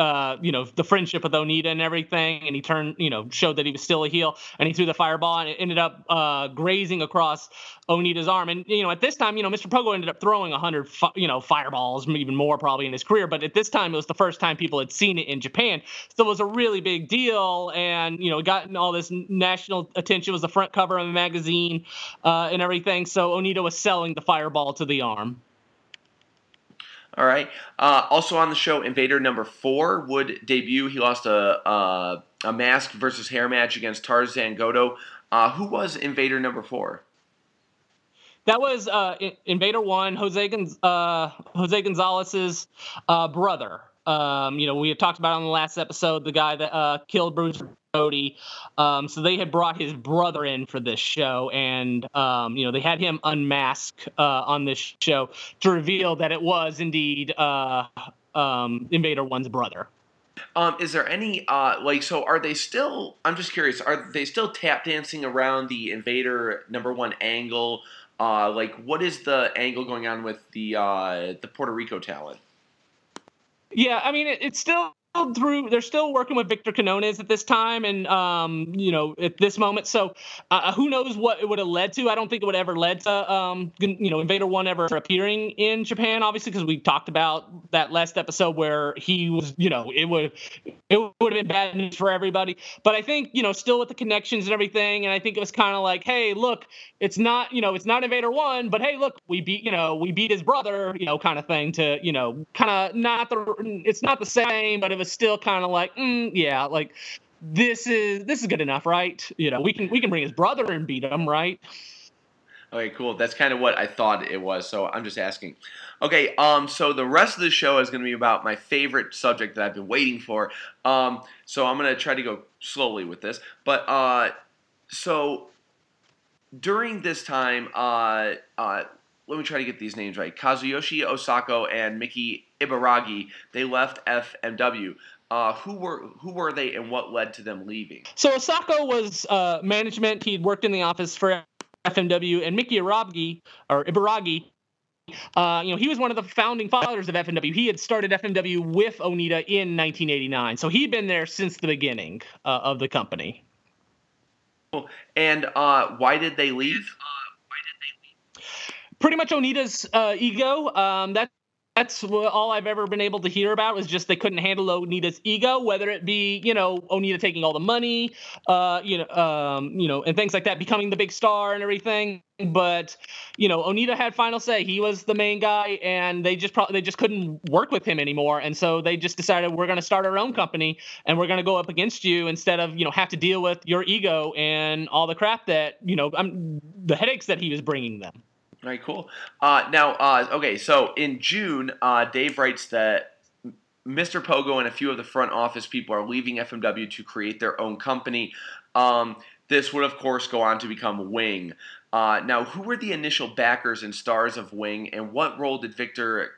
know, the friendship with Onita and everything, and he turned, you know, showed that he was still a heel, and he threw the fireball, and it ended up grazing across Onita's arm. And, you know, at this time, you know, Mr. Pogo ended up throwing 100, you know, fireballs, even more probably in his career, but at this time, it was the first time people had seen it in Japan, so it was a really big deal, and, you know, gotten all this national attention. It was the front cover of a magazine and everything, so Onita was selling the fireball to the arm. All right. Also on the show, Invader number 4 would debut. He lost a mask versus hair match against Tarzan Goto. Who was Invader number 4? That was Invader 1, Jose Gonzalez's brother. You know, we had talked about on the last episode the guy that killed Bruce Brody. So they had brought his brother in for this show, and you know, they had him unmask on this show to reveal that it was indeed Invader One's brother. Is there any like? So are they still? I'm just curious. Are they still tap dancing around the Invader number 1 angle? Like, what is the angle going on with the Puerto Rico talent? Yeah, I mean, it's still through. They're still working with Victor Quiñones at this time, and you know, at this moment. So, who knows what it would have led to? I don't think it would ever led to, you know, Invader One ever appearing in Japan, obviously, because we talked about that last episode where he was. You know, it would have been bad news for everybody. But I think, you know, still with the connections and everything, and I think it was kind of like, hey, look, it's not, you know, it's not Invader One, but hey, look, we beat his brother, you know, kind of thing. To, you know, kind of not the, it's not the same, but it was still kind of like, yeah, like this is good enough, right? You know, we can bring his brother and beat him, right? Okay, cool. That's kind of what I thought it was, so I'm just asking. Okay, so the rest of the show is going to be about my favorite subject that I've been waiting for. So I'm going to try to go slowly with this, but so during this time, let me try to get these names right. Kazuyoshi Osako and Miki Ibaraki, they left FMW. Who were they, and what led to them leaving? So Osako was management. He'd worked in the office for FMW, and Miki Ibaraki, you know, he was one of the founding fathers of FMW. He had started FMW with Onita in 1989, so he'd been there since the beginning of the company. And why did they leave? Pretty much Onita's ego. That's all I've ever been able to hear about, was just they couldn't handle Onita's ego, whether it be, you know, Onita taking all the money, you know, and things like that, becoming the big star and everything. But, you know, Onita had final say. He was the main guy, and they just couldn't work with him anymore. And so they just decided, we're going to start our own company, and we're going to go up against you instead of, you know, have to deal with your ego and all the crap that, you know, the headaches that he was bringing them. All right, cool. Okay, so in June, Dave writes that Mr. Pogo and a few of the front office people are leaving FMW to create their own company. This would, of course, go on to become Wing. Now, who were the initial backers and stars of Wing, and what role did Victor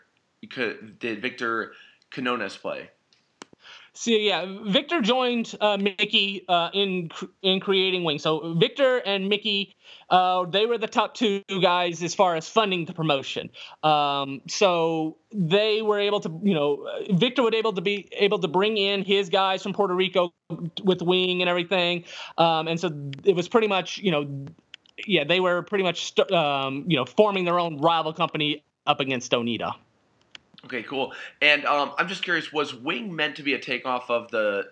Quiñones play? So, yeah, Victor joined Miki in creating Wing. So Victor and Miki, they were the top two guys as far as funding the promotion. So they were able to, you know, Victor would be able to bring in his guys from Puerto Rico with Wing and everything. And so it was pretty much, you know, yeah, they were pretty much, you know, forming their own rival company up against Onita. Okay, cool. And I'm just curious, was Wing meant to be a takeoff of the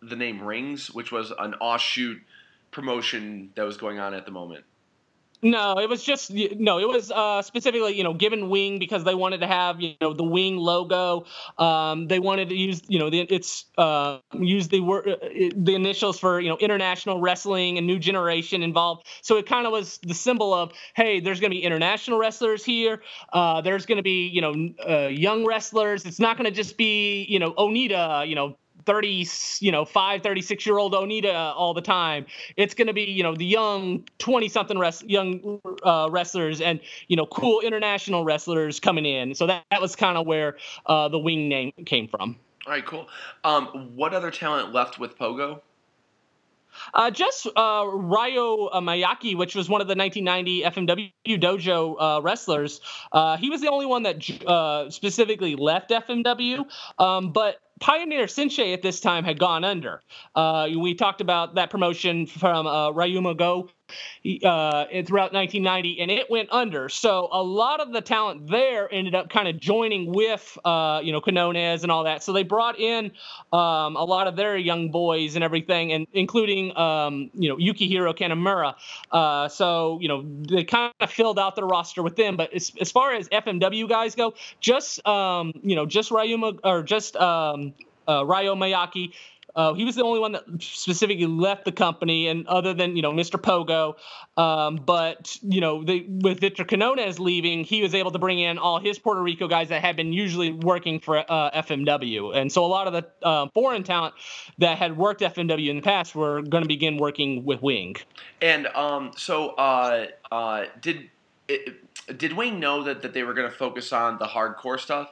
name Rings, which was an offshoot promotion that was going on at the moment? No, it was just, no, it was specifically, given Wing because they wanted to have, the Wing logo. They wanted to use, use the initials for, international wrestling and new generation involved. So it kind of was the symbol of, hey, there's going to be international wrestlers here. There's going to be, young wrestlers. It's not going to just be, Onita, 36-year-old Onita all the time. It's going to be, the young 20-something wrestlers and, cool international wrestlers coming in. So that was kind of where the Wing name came from. All right, cool. What other talent left with Pogo? Just Ryo Miyake, which was one of the 1990 FMW dojo wrestlers. He was the only one that specifically left FMW, but Pioneer Sensei at this time had gone under. We talked about that promotion from Ryuma Go throughout 1990, and it went under. So a lot of the talent there ended up kind of joining with, Quinones and all that. So they brought in a lot of their young boys and everything, and including, Yukihiro Kanemaru. They kind of filled out their roster with them. But as far as FMW guys go, just Ryuma or just Ryo Miyake. He was the only one that specifically left the company, and other than, Mr. Pogo. With Victor Quiñones leaving, he was able to bring in all his Puerto Rico guys that had been usually working for FMW. And so a lot of the foreign talent that had worked FMW in the past were going to begin working with Wing. And did Wing know that they were going to focus on the hardcore stuff?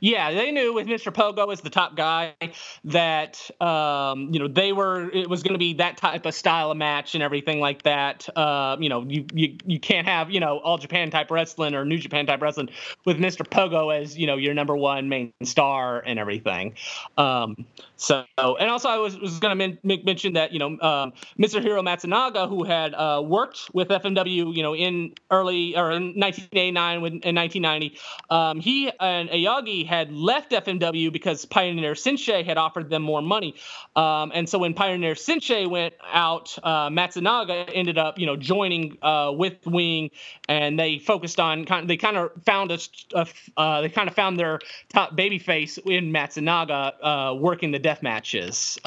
Yeah, they knew with Mr. Pogo as the top guy that, it was going to be that type of style of match and everything like that. You can't have, All Japan type wrestling or New Japan type wrestling with Mr. Pogo as, your number one main star and everything. And also I was going to mention that, Mitsuhiro Matsunaga, who had worked with FMW, in 1989 and 1990, he and Ayagi had left FMW because Pioneer Sensei had offered them more money. And so when Pioneer Sensei went out, Matsunaga ended up, joining with Wing, and they focused on they kind of found their top babyface in Matsunaga working the death matches,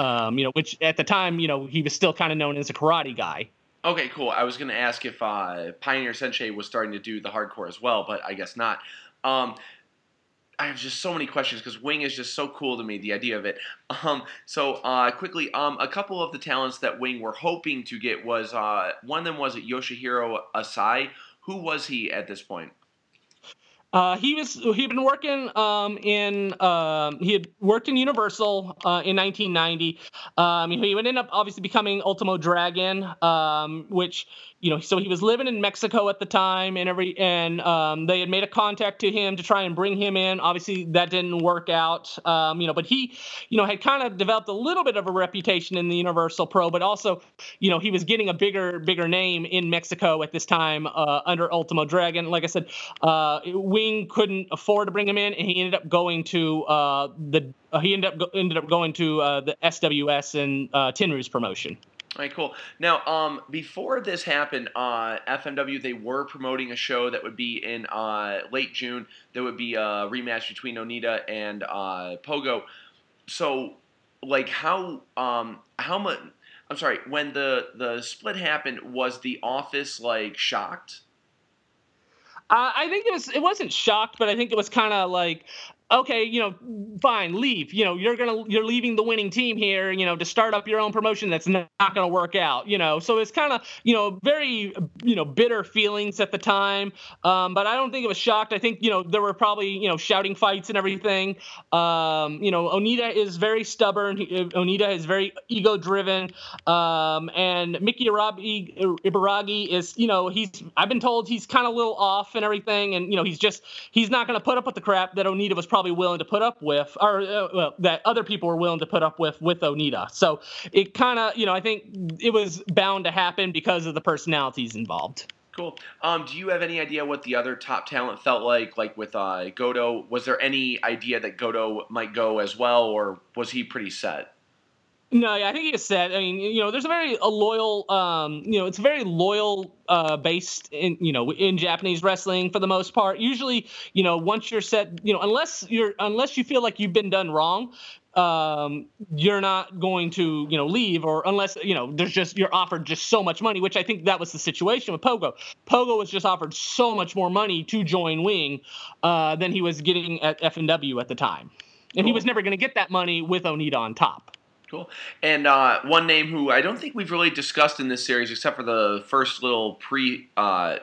which at the time, he was still kind of known as a karate guy. Okay, cool. I was going to ask if Pioneer Sensei was starting to do the hardcore as well, but I guess not. I have just so many questions because Wing is just so cool to me, the idea of it. Quickly, a couple of the talents that Wing were hoping to get was one of them was Yoshihiro Asai. Who was he at this point? He'd been working he had worked in Universal in 1990. He would end up obviously becoming Ultimo Dragon, which, so he was living in Mexico at the time, and they had made a contact to him to try and bring him in. Obviously that didn't work out, but he, had kind of developed a little bit of a reputation in the Universal Pro, but also, he was getting a bigger name in Mexico at this time under Ultimo Dragon. Like I said, Wing couldn't afford to bring him in, and he ended up going to the SWS and Tenryu's promotion. All right, cool. Now, before this happened, FMW, they were promoting a show that would be in late June. There would be a rematch between Onita and Pogo. So, like, how much? I'm sorry. When the split happened, was the office like shocked? I think it wasn't shocked, but I think it was kind of like, okay, fine, leave. You're leaving the winning team here, to start up your own promotion that's not going to work out, So it's kind of, very, bitter feelings at the time. But I don't think it was shocked. I think, there were probably, shouting fights and everything. Onita is very stubborn. Onita is very ego-driven. And Miki Ibaraki is, I've been told he's kind of a little off and everything. And, he's not going to put up with the crap that Onita was probably willing to put up with, or that other people were willing to put up with Onita. So it kind of, I think it was bound to happen because of the personalities involved. Cool. Do you have any idea what the other top talent felt like with Goto? Was there any idea that Goto might go as well, or was he pretty set? No, yeah, I think he's set. I mean, you know, there's a loyal, you know, it's very loyal based in, you know, in Japanese wrestling for the most part. Usually, you know, once you're set, you know, unless you feel like you've been done wrong, you're not going to, you know, leave, or unless, you know, you're offered just so much money, which I think that was the situation with Pogo. Pogo was just offered so much more money to join Wing than he was getting at FMW at the time. And Cool. He was never going to get that money with Onita on top. Cool. And one name who I don't think we've really discussed in this series, except for the first little pre-show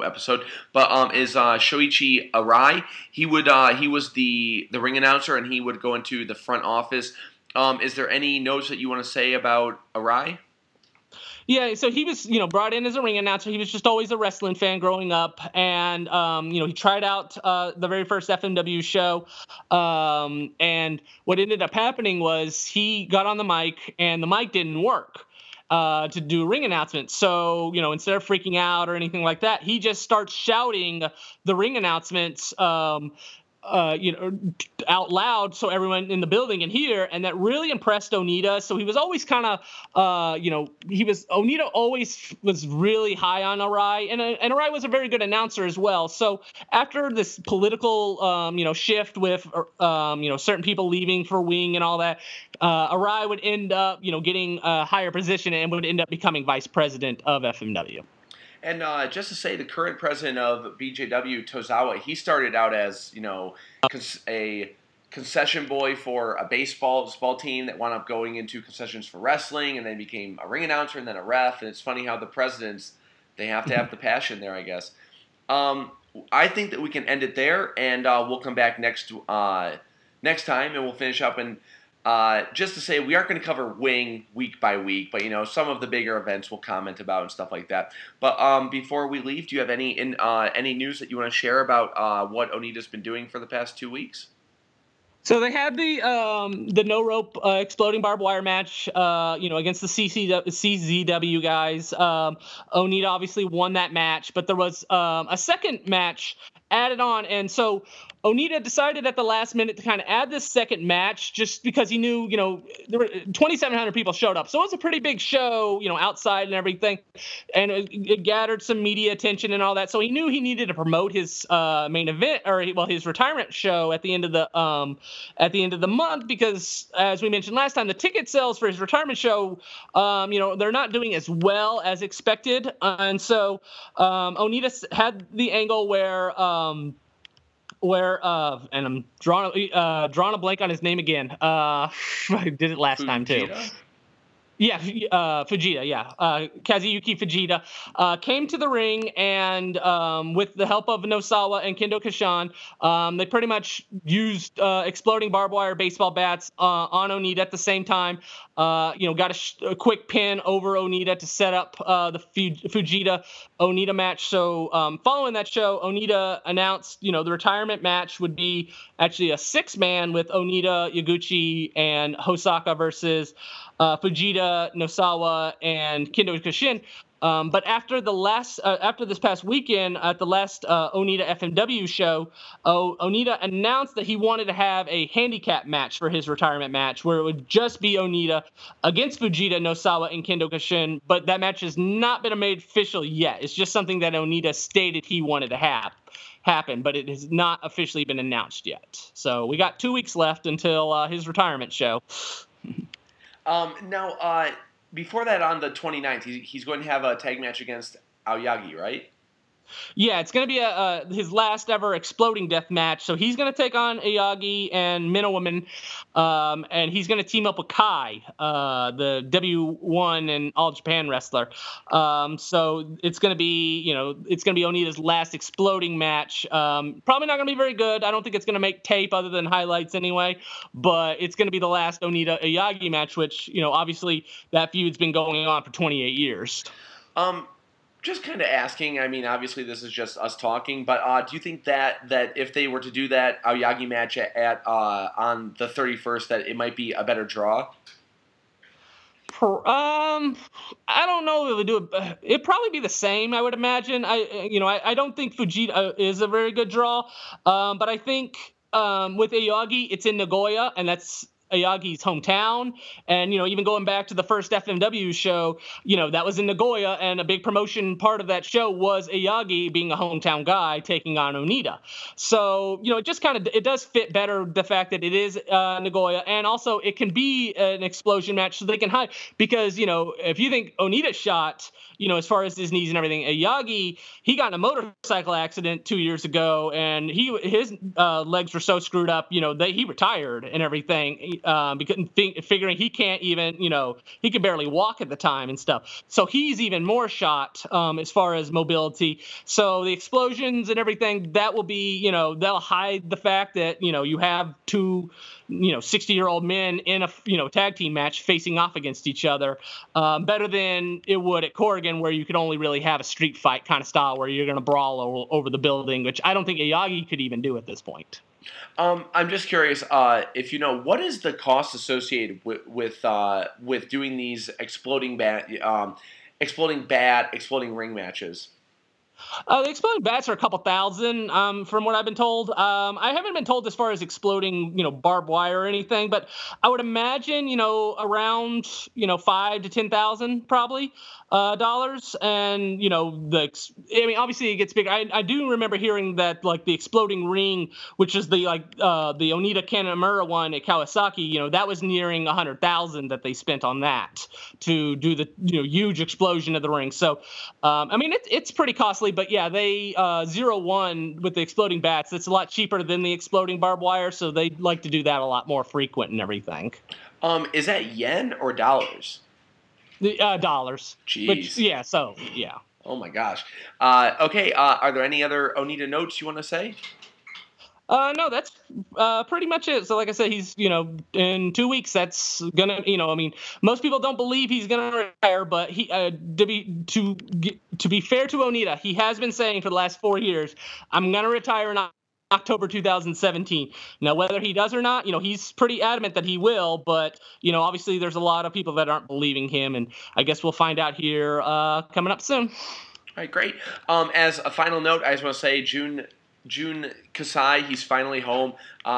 episode, but is Shoichi Arai. He was the ring announcer, and he would go into the front office. Is there any notes that you want to say about Arai? Yeah, so he was, you know, brought in as a ring announcer. He was just always a wrestling fan growing up, and you know, he tried out the very first FMW show. And what ended up happening was he got on the mic, and the mic didn't work to do ring announcements. So, you know, instead of freaking out or anything like that, he just starts shouting the ring announcements. You know, out loud, so everyone in the building can hear, and that really impressed Onita. So he was always kind of, you know, Onita always was really high on Arai, and Arai was a very good announcer as well. So after this political, you know, shift with, you know, certain people leaving for Wing and all that, Arai would end up, you know, getting a higher position and would end up becoming vice president of FMW. And just to say, the current president of BJW, Tozawa, he started out as, you know, a concession boy for a baseball team that wound up going into concessions for wrestling, and then became a ring announcer and then a ref. And it's funny how the presidents, they have to have the passion there, I guess. I think that we can end it there, and we'll come back next time, and we'll finish up. And just to say, we aren't going to cover Wing week by week, but, you know, some of the bigger events we'll comment about and stuff like that. But before we leave, do you have any news that you want to share about what Onita's been doing for the past 2 weeks? So they had the no rope exploding barbed wire match, you know, against the CZW guys. Onita obviously won that match, but there was a second match added on, and so Onita decided at the last minute to kind of add this second match just because he knew, you know, there were 2,700 people showed up. So it was a pretty big show, you know, outside and everything. And it gathered some media attention and all that. So he knew he needed to promote his main event, or his retirement show at the end of the month, because as we mentioned last time, the ticket sales for his retirement show, you know, they're not doing as well as expected. And so Onita had the angle where and I'm drawing a blank on his name again. I did it last time too. Yeah, Fujita. Yeah, Kazuyuki Fujita came to the ring, and with the help of Nosawa and Kendo Kashan, they pretty much used exploding barbed wire baseball bats on Onita at the same time. You know, got a quick pin over Onita to set up the Fujita Onita match. So following that show, Onita announced, you know, the retirement match would be actually a 6-man with Onita, Yaguchi, and Hosaka versus Fujita, Nosawa, and Kendo Kashin. But after this past weekend at the last Onita FMW show, Onita announced that he wanted to have a handicap match for his retirement match, where it would just be Onita against Fujita, Nosawa, and Kendo Kashin. But that match has not been made official yet. It's just something that Onita stated he wanted to happen, but it has not officially been announced yet. So we got 2 weeks left until his retirement show. Now, before that, on the 29th, he's going to have a tag match against Aoyagi, right? Yeah, it's going to be his last ever exploding death match. So he's going to take on Aoyagi and Minowoman, and he's going to team up with Kai, the W1 and All Japan wrestler. So it's going to be, you know, it's going to be Onita's last exploding match. Probably not going to be very good. I don't think it's going to make tape other than highlights anyway. But it's going to be the last Onita Aoyagi match, which, you know, obviously that feud's been going on for 28 years. Just kind of asking, I mean, obviously this is just us talking, but do you think that if they were to do that Aoyagi match on the 31st, that it might be a better draw? I don't know if it would do it. It'd probably be the same, I would imagine. I don't think Fujita is a very good draw, but I think with Aoyagi, it's in Nagoya, and that's Ayagi's hometown. And, even going back to the first FMW show, that was in Nagoya, and a big promotion part of that show was Aoyagi being a hometown guy taking on Onita. So, it just kind of, it does fit better the fact that it is Nagoya, and also it can be an explosion match so they can hide, because, if you think Onita shot, as far as his knees and everything, Aoyagi, he got in a motorcycle accident 2 years ago, and his legs were so screwed up, that he retired and everything. Because figuring he can't even, he could barely walk at the time and stuff. So he's even more shot as far as mobility. So the explosions and everything, that will be, they'll hide the fact that, you have two, 60-year-old men in a, tag team match facing off against each other, better than it would at Corrigan, where you could only really have a street fight kind of style where you're going to brawl over the building, which I don't think Aoyagi could even do at this point. I'm just curious if you know, what is the cost associated with doing these exploding ring matches? The exploding bats are a couple thousand, from what I've been told. I haven't been told as far as exploding, barbed wire or anything, but I would imagine, around, 5,000 to 10,000 probably dollars. And, obviously it gets bigger. I do remember hearing that, like, the exploding ring, which is the Onita Kanemaru one at Kawasaki, that was nearing 100,000 that they spent on that to do the, huge explosion of the ring. So, it's pretty costly. But yeah, they 0-1 with the exploding bats. It's a lot cheaper than the exploding barbed wire, so they like to do that a lot more frequent and everything. Is that yen or dollars? Dollars. Jeez. But, yeah. So yeah. Oh my gosh. Okay. Are there any other Onita notes you want to say? No, that's pretty much it. So like I said, he's, in 2 weeks, that's going to, most people don't believe he's going to retire, but he, to be fair to Onita, he has been saying for the last 4 years, I'm going to retire in October 2017. Now, whether he does or not, he's pretty adamant that he will, but, obviously there's a lot of people that aren't believing him, and I guess we'll find out here coming up soon. All right, great. As a final note, I just want to say Jun Kasai, he's finally home.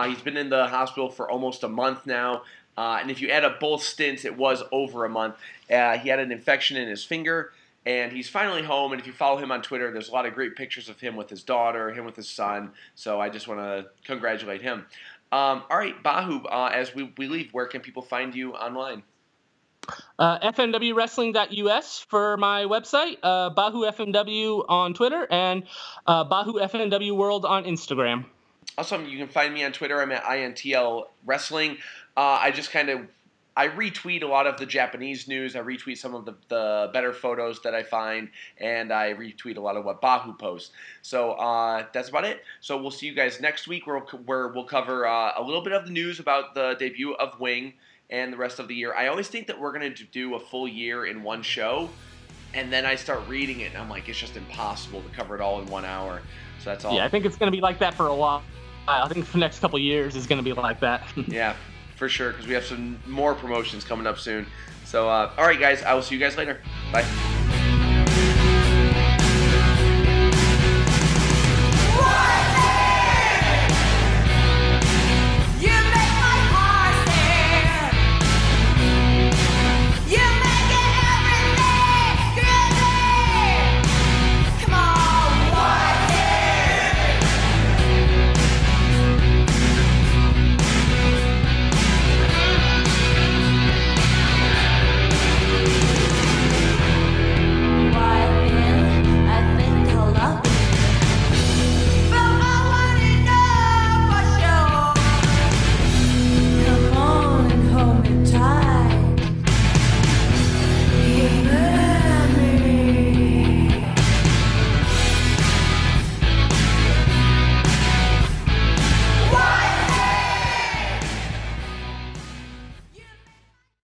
He's been in the hospital for almost a month now. And if you add up both stints, it was over a month. He had an infection in his finger, and he's finally home. And if you follow him on Twitter, there's a lot of great pictures of him with his daughter, him with his son. So I just want to congratulate him. All right, Bahu, as we leave, where can people find you online? FMWwrestling.us for my website, Bahu FMW on Twitter, and Bahu FMW World on Instagram. Awesome. You can find me on Twitter. I'm at INTL Wrestling. I retweet a lot of the Japanese news. I retweet some of the better photos that I find, and I retweet a lot of what Bahu posts. So that's about it. So we'll see you guys next week, where we'll cover a little bit of the news about the debut of Wing and the rest of the year. I always think that we're going to do a full year in one show, and then I start reading it, and I'm like, it's just impossible to cover it all in 1 hour. So that's all. Yeah, I think it's going to be like that for a while. I think for the next couple of years is going to be like that. Yeah, for sure, because we have some more promotions coming up soon. So, all right, guys, I will see you guys later. Bye.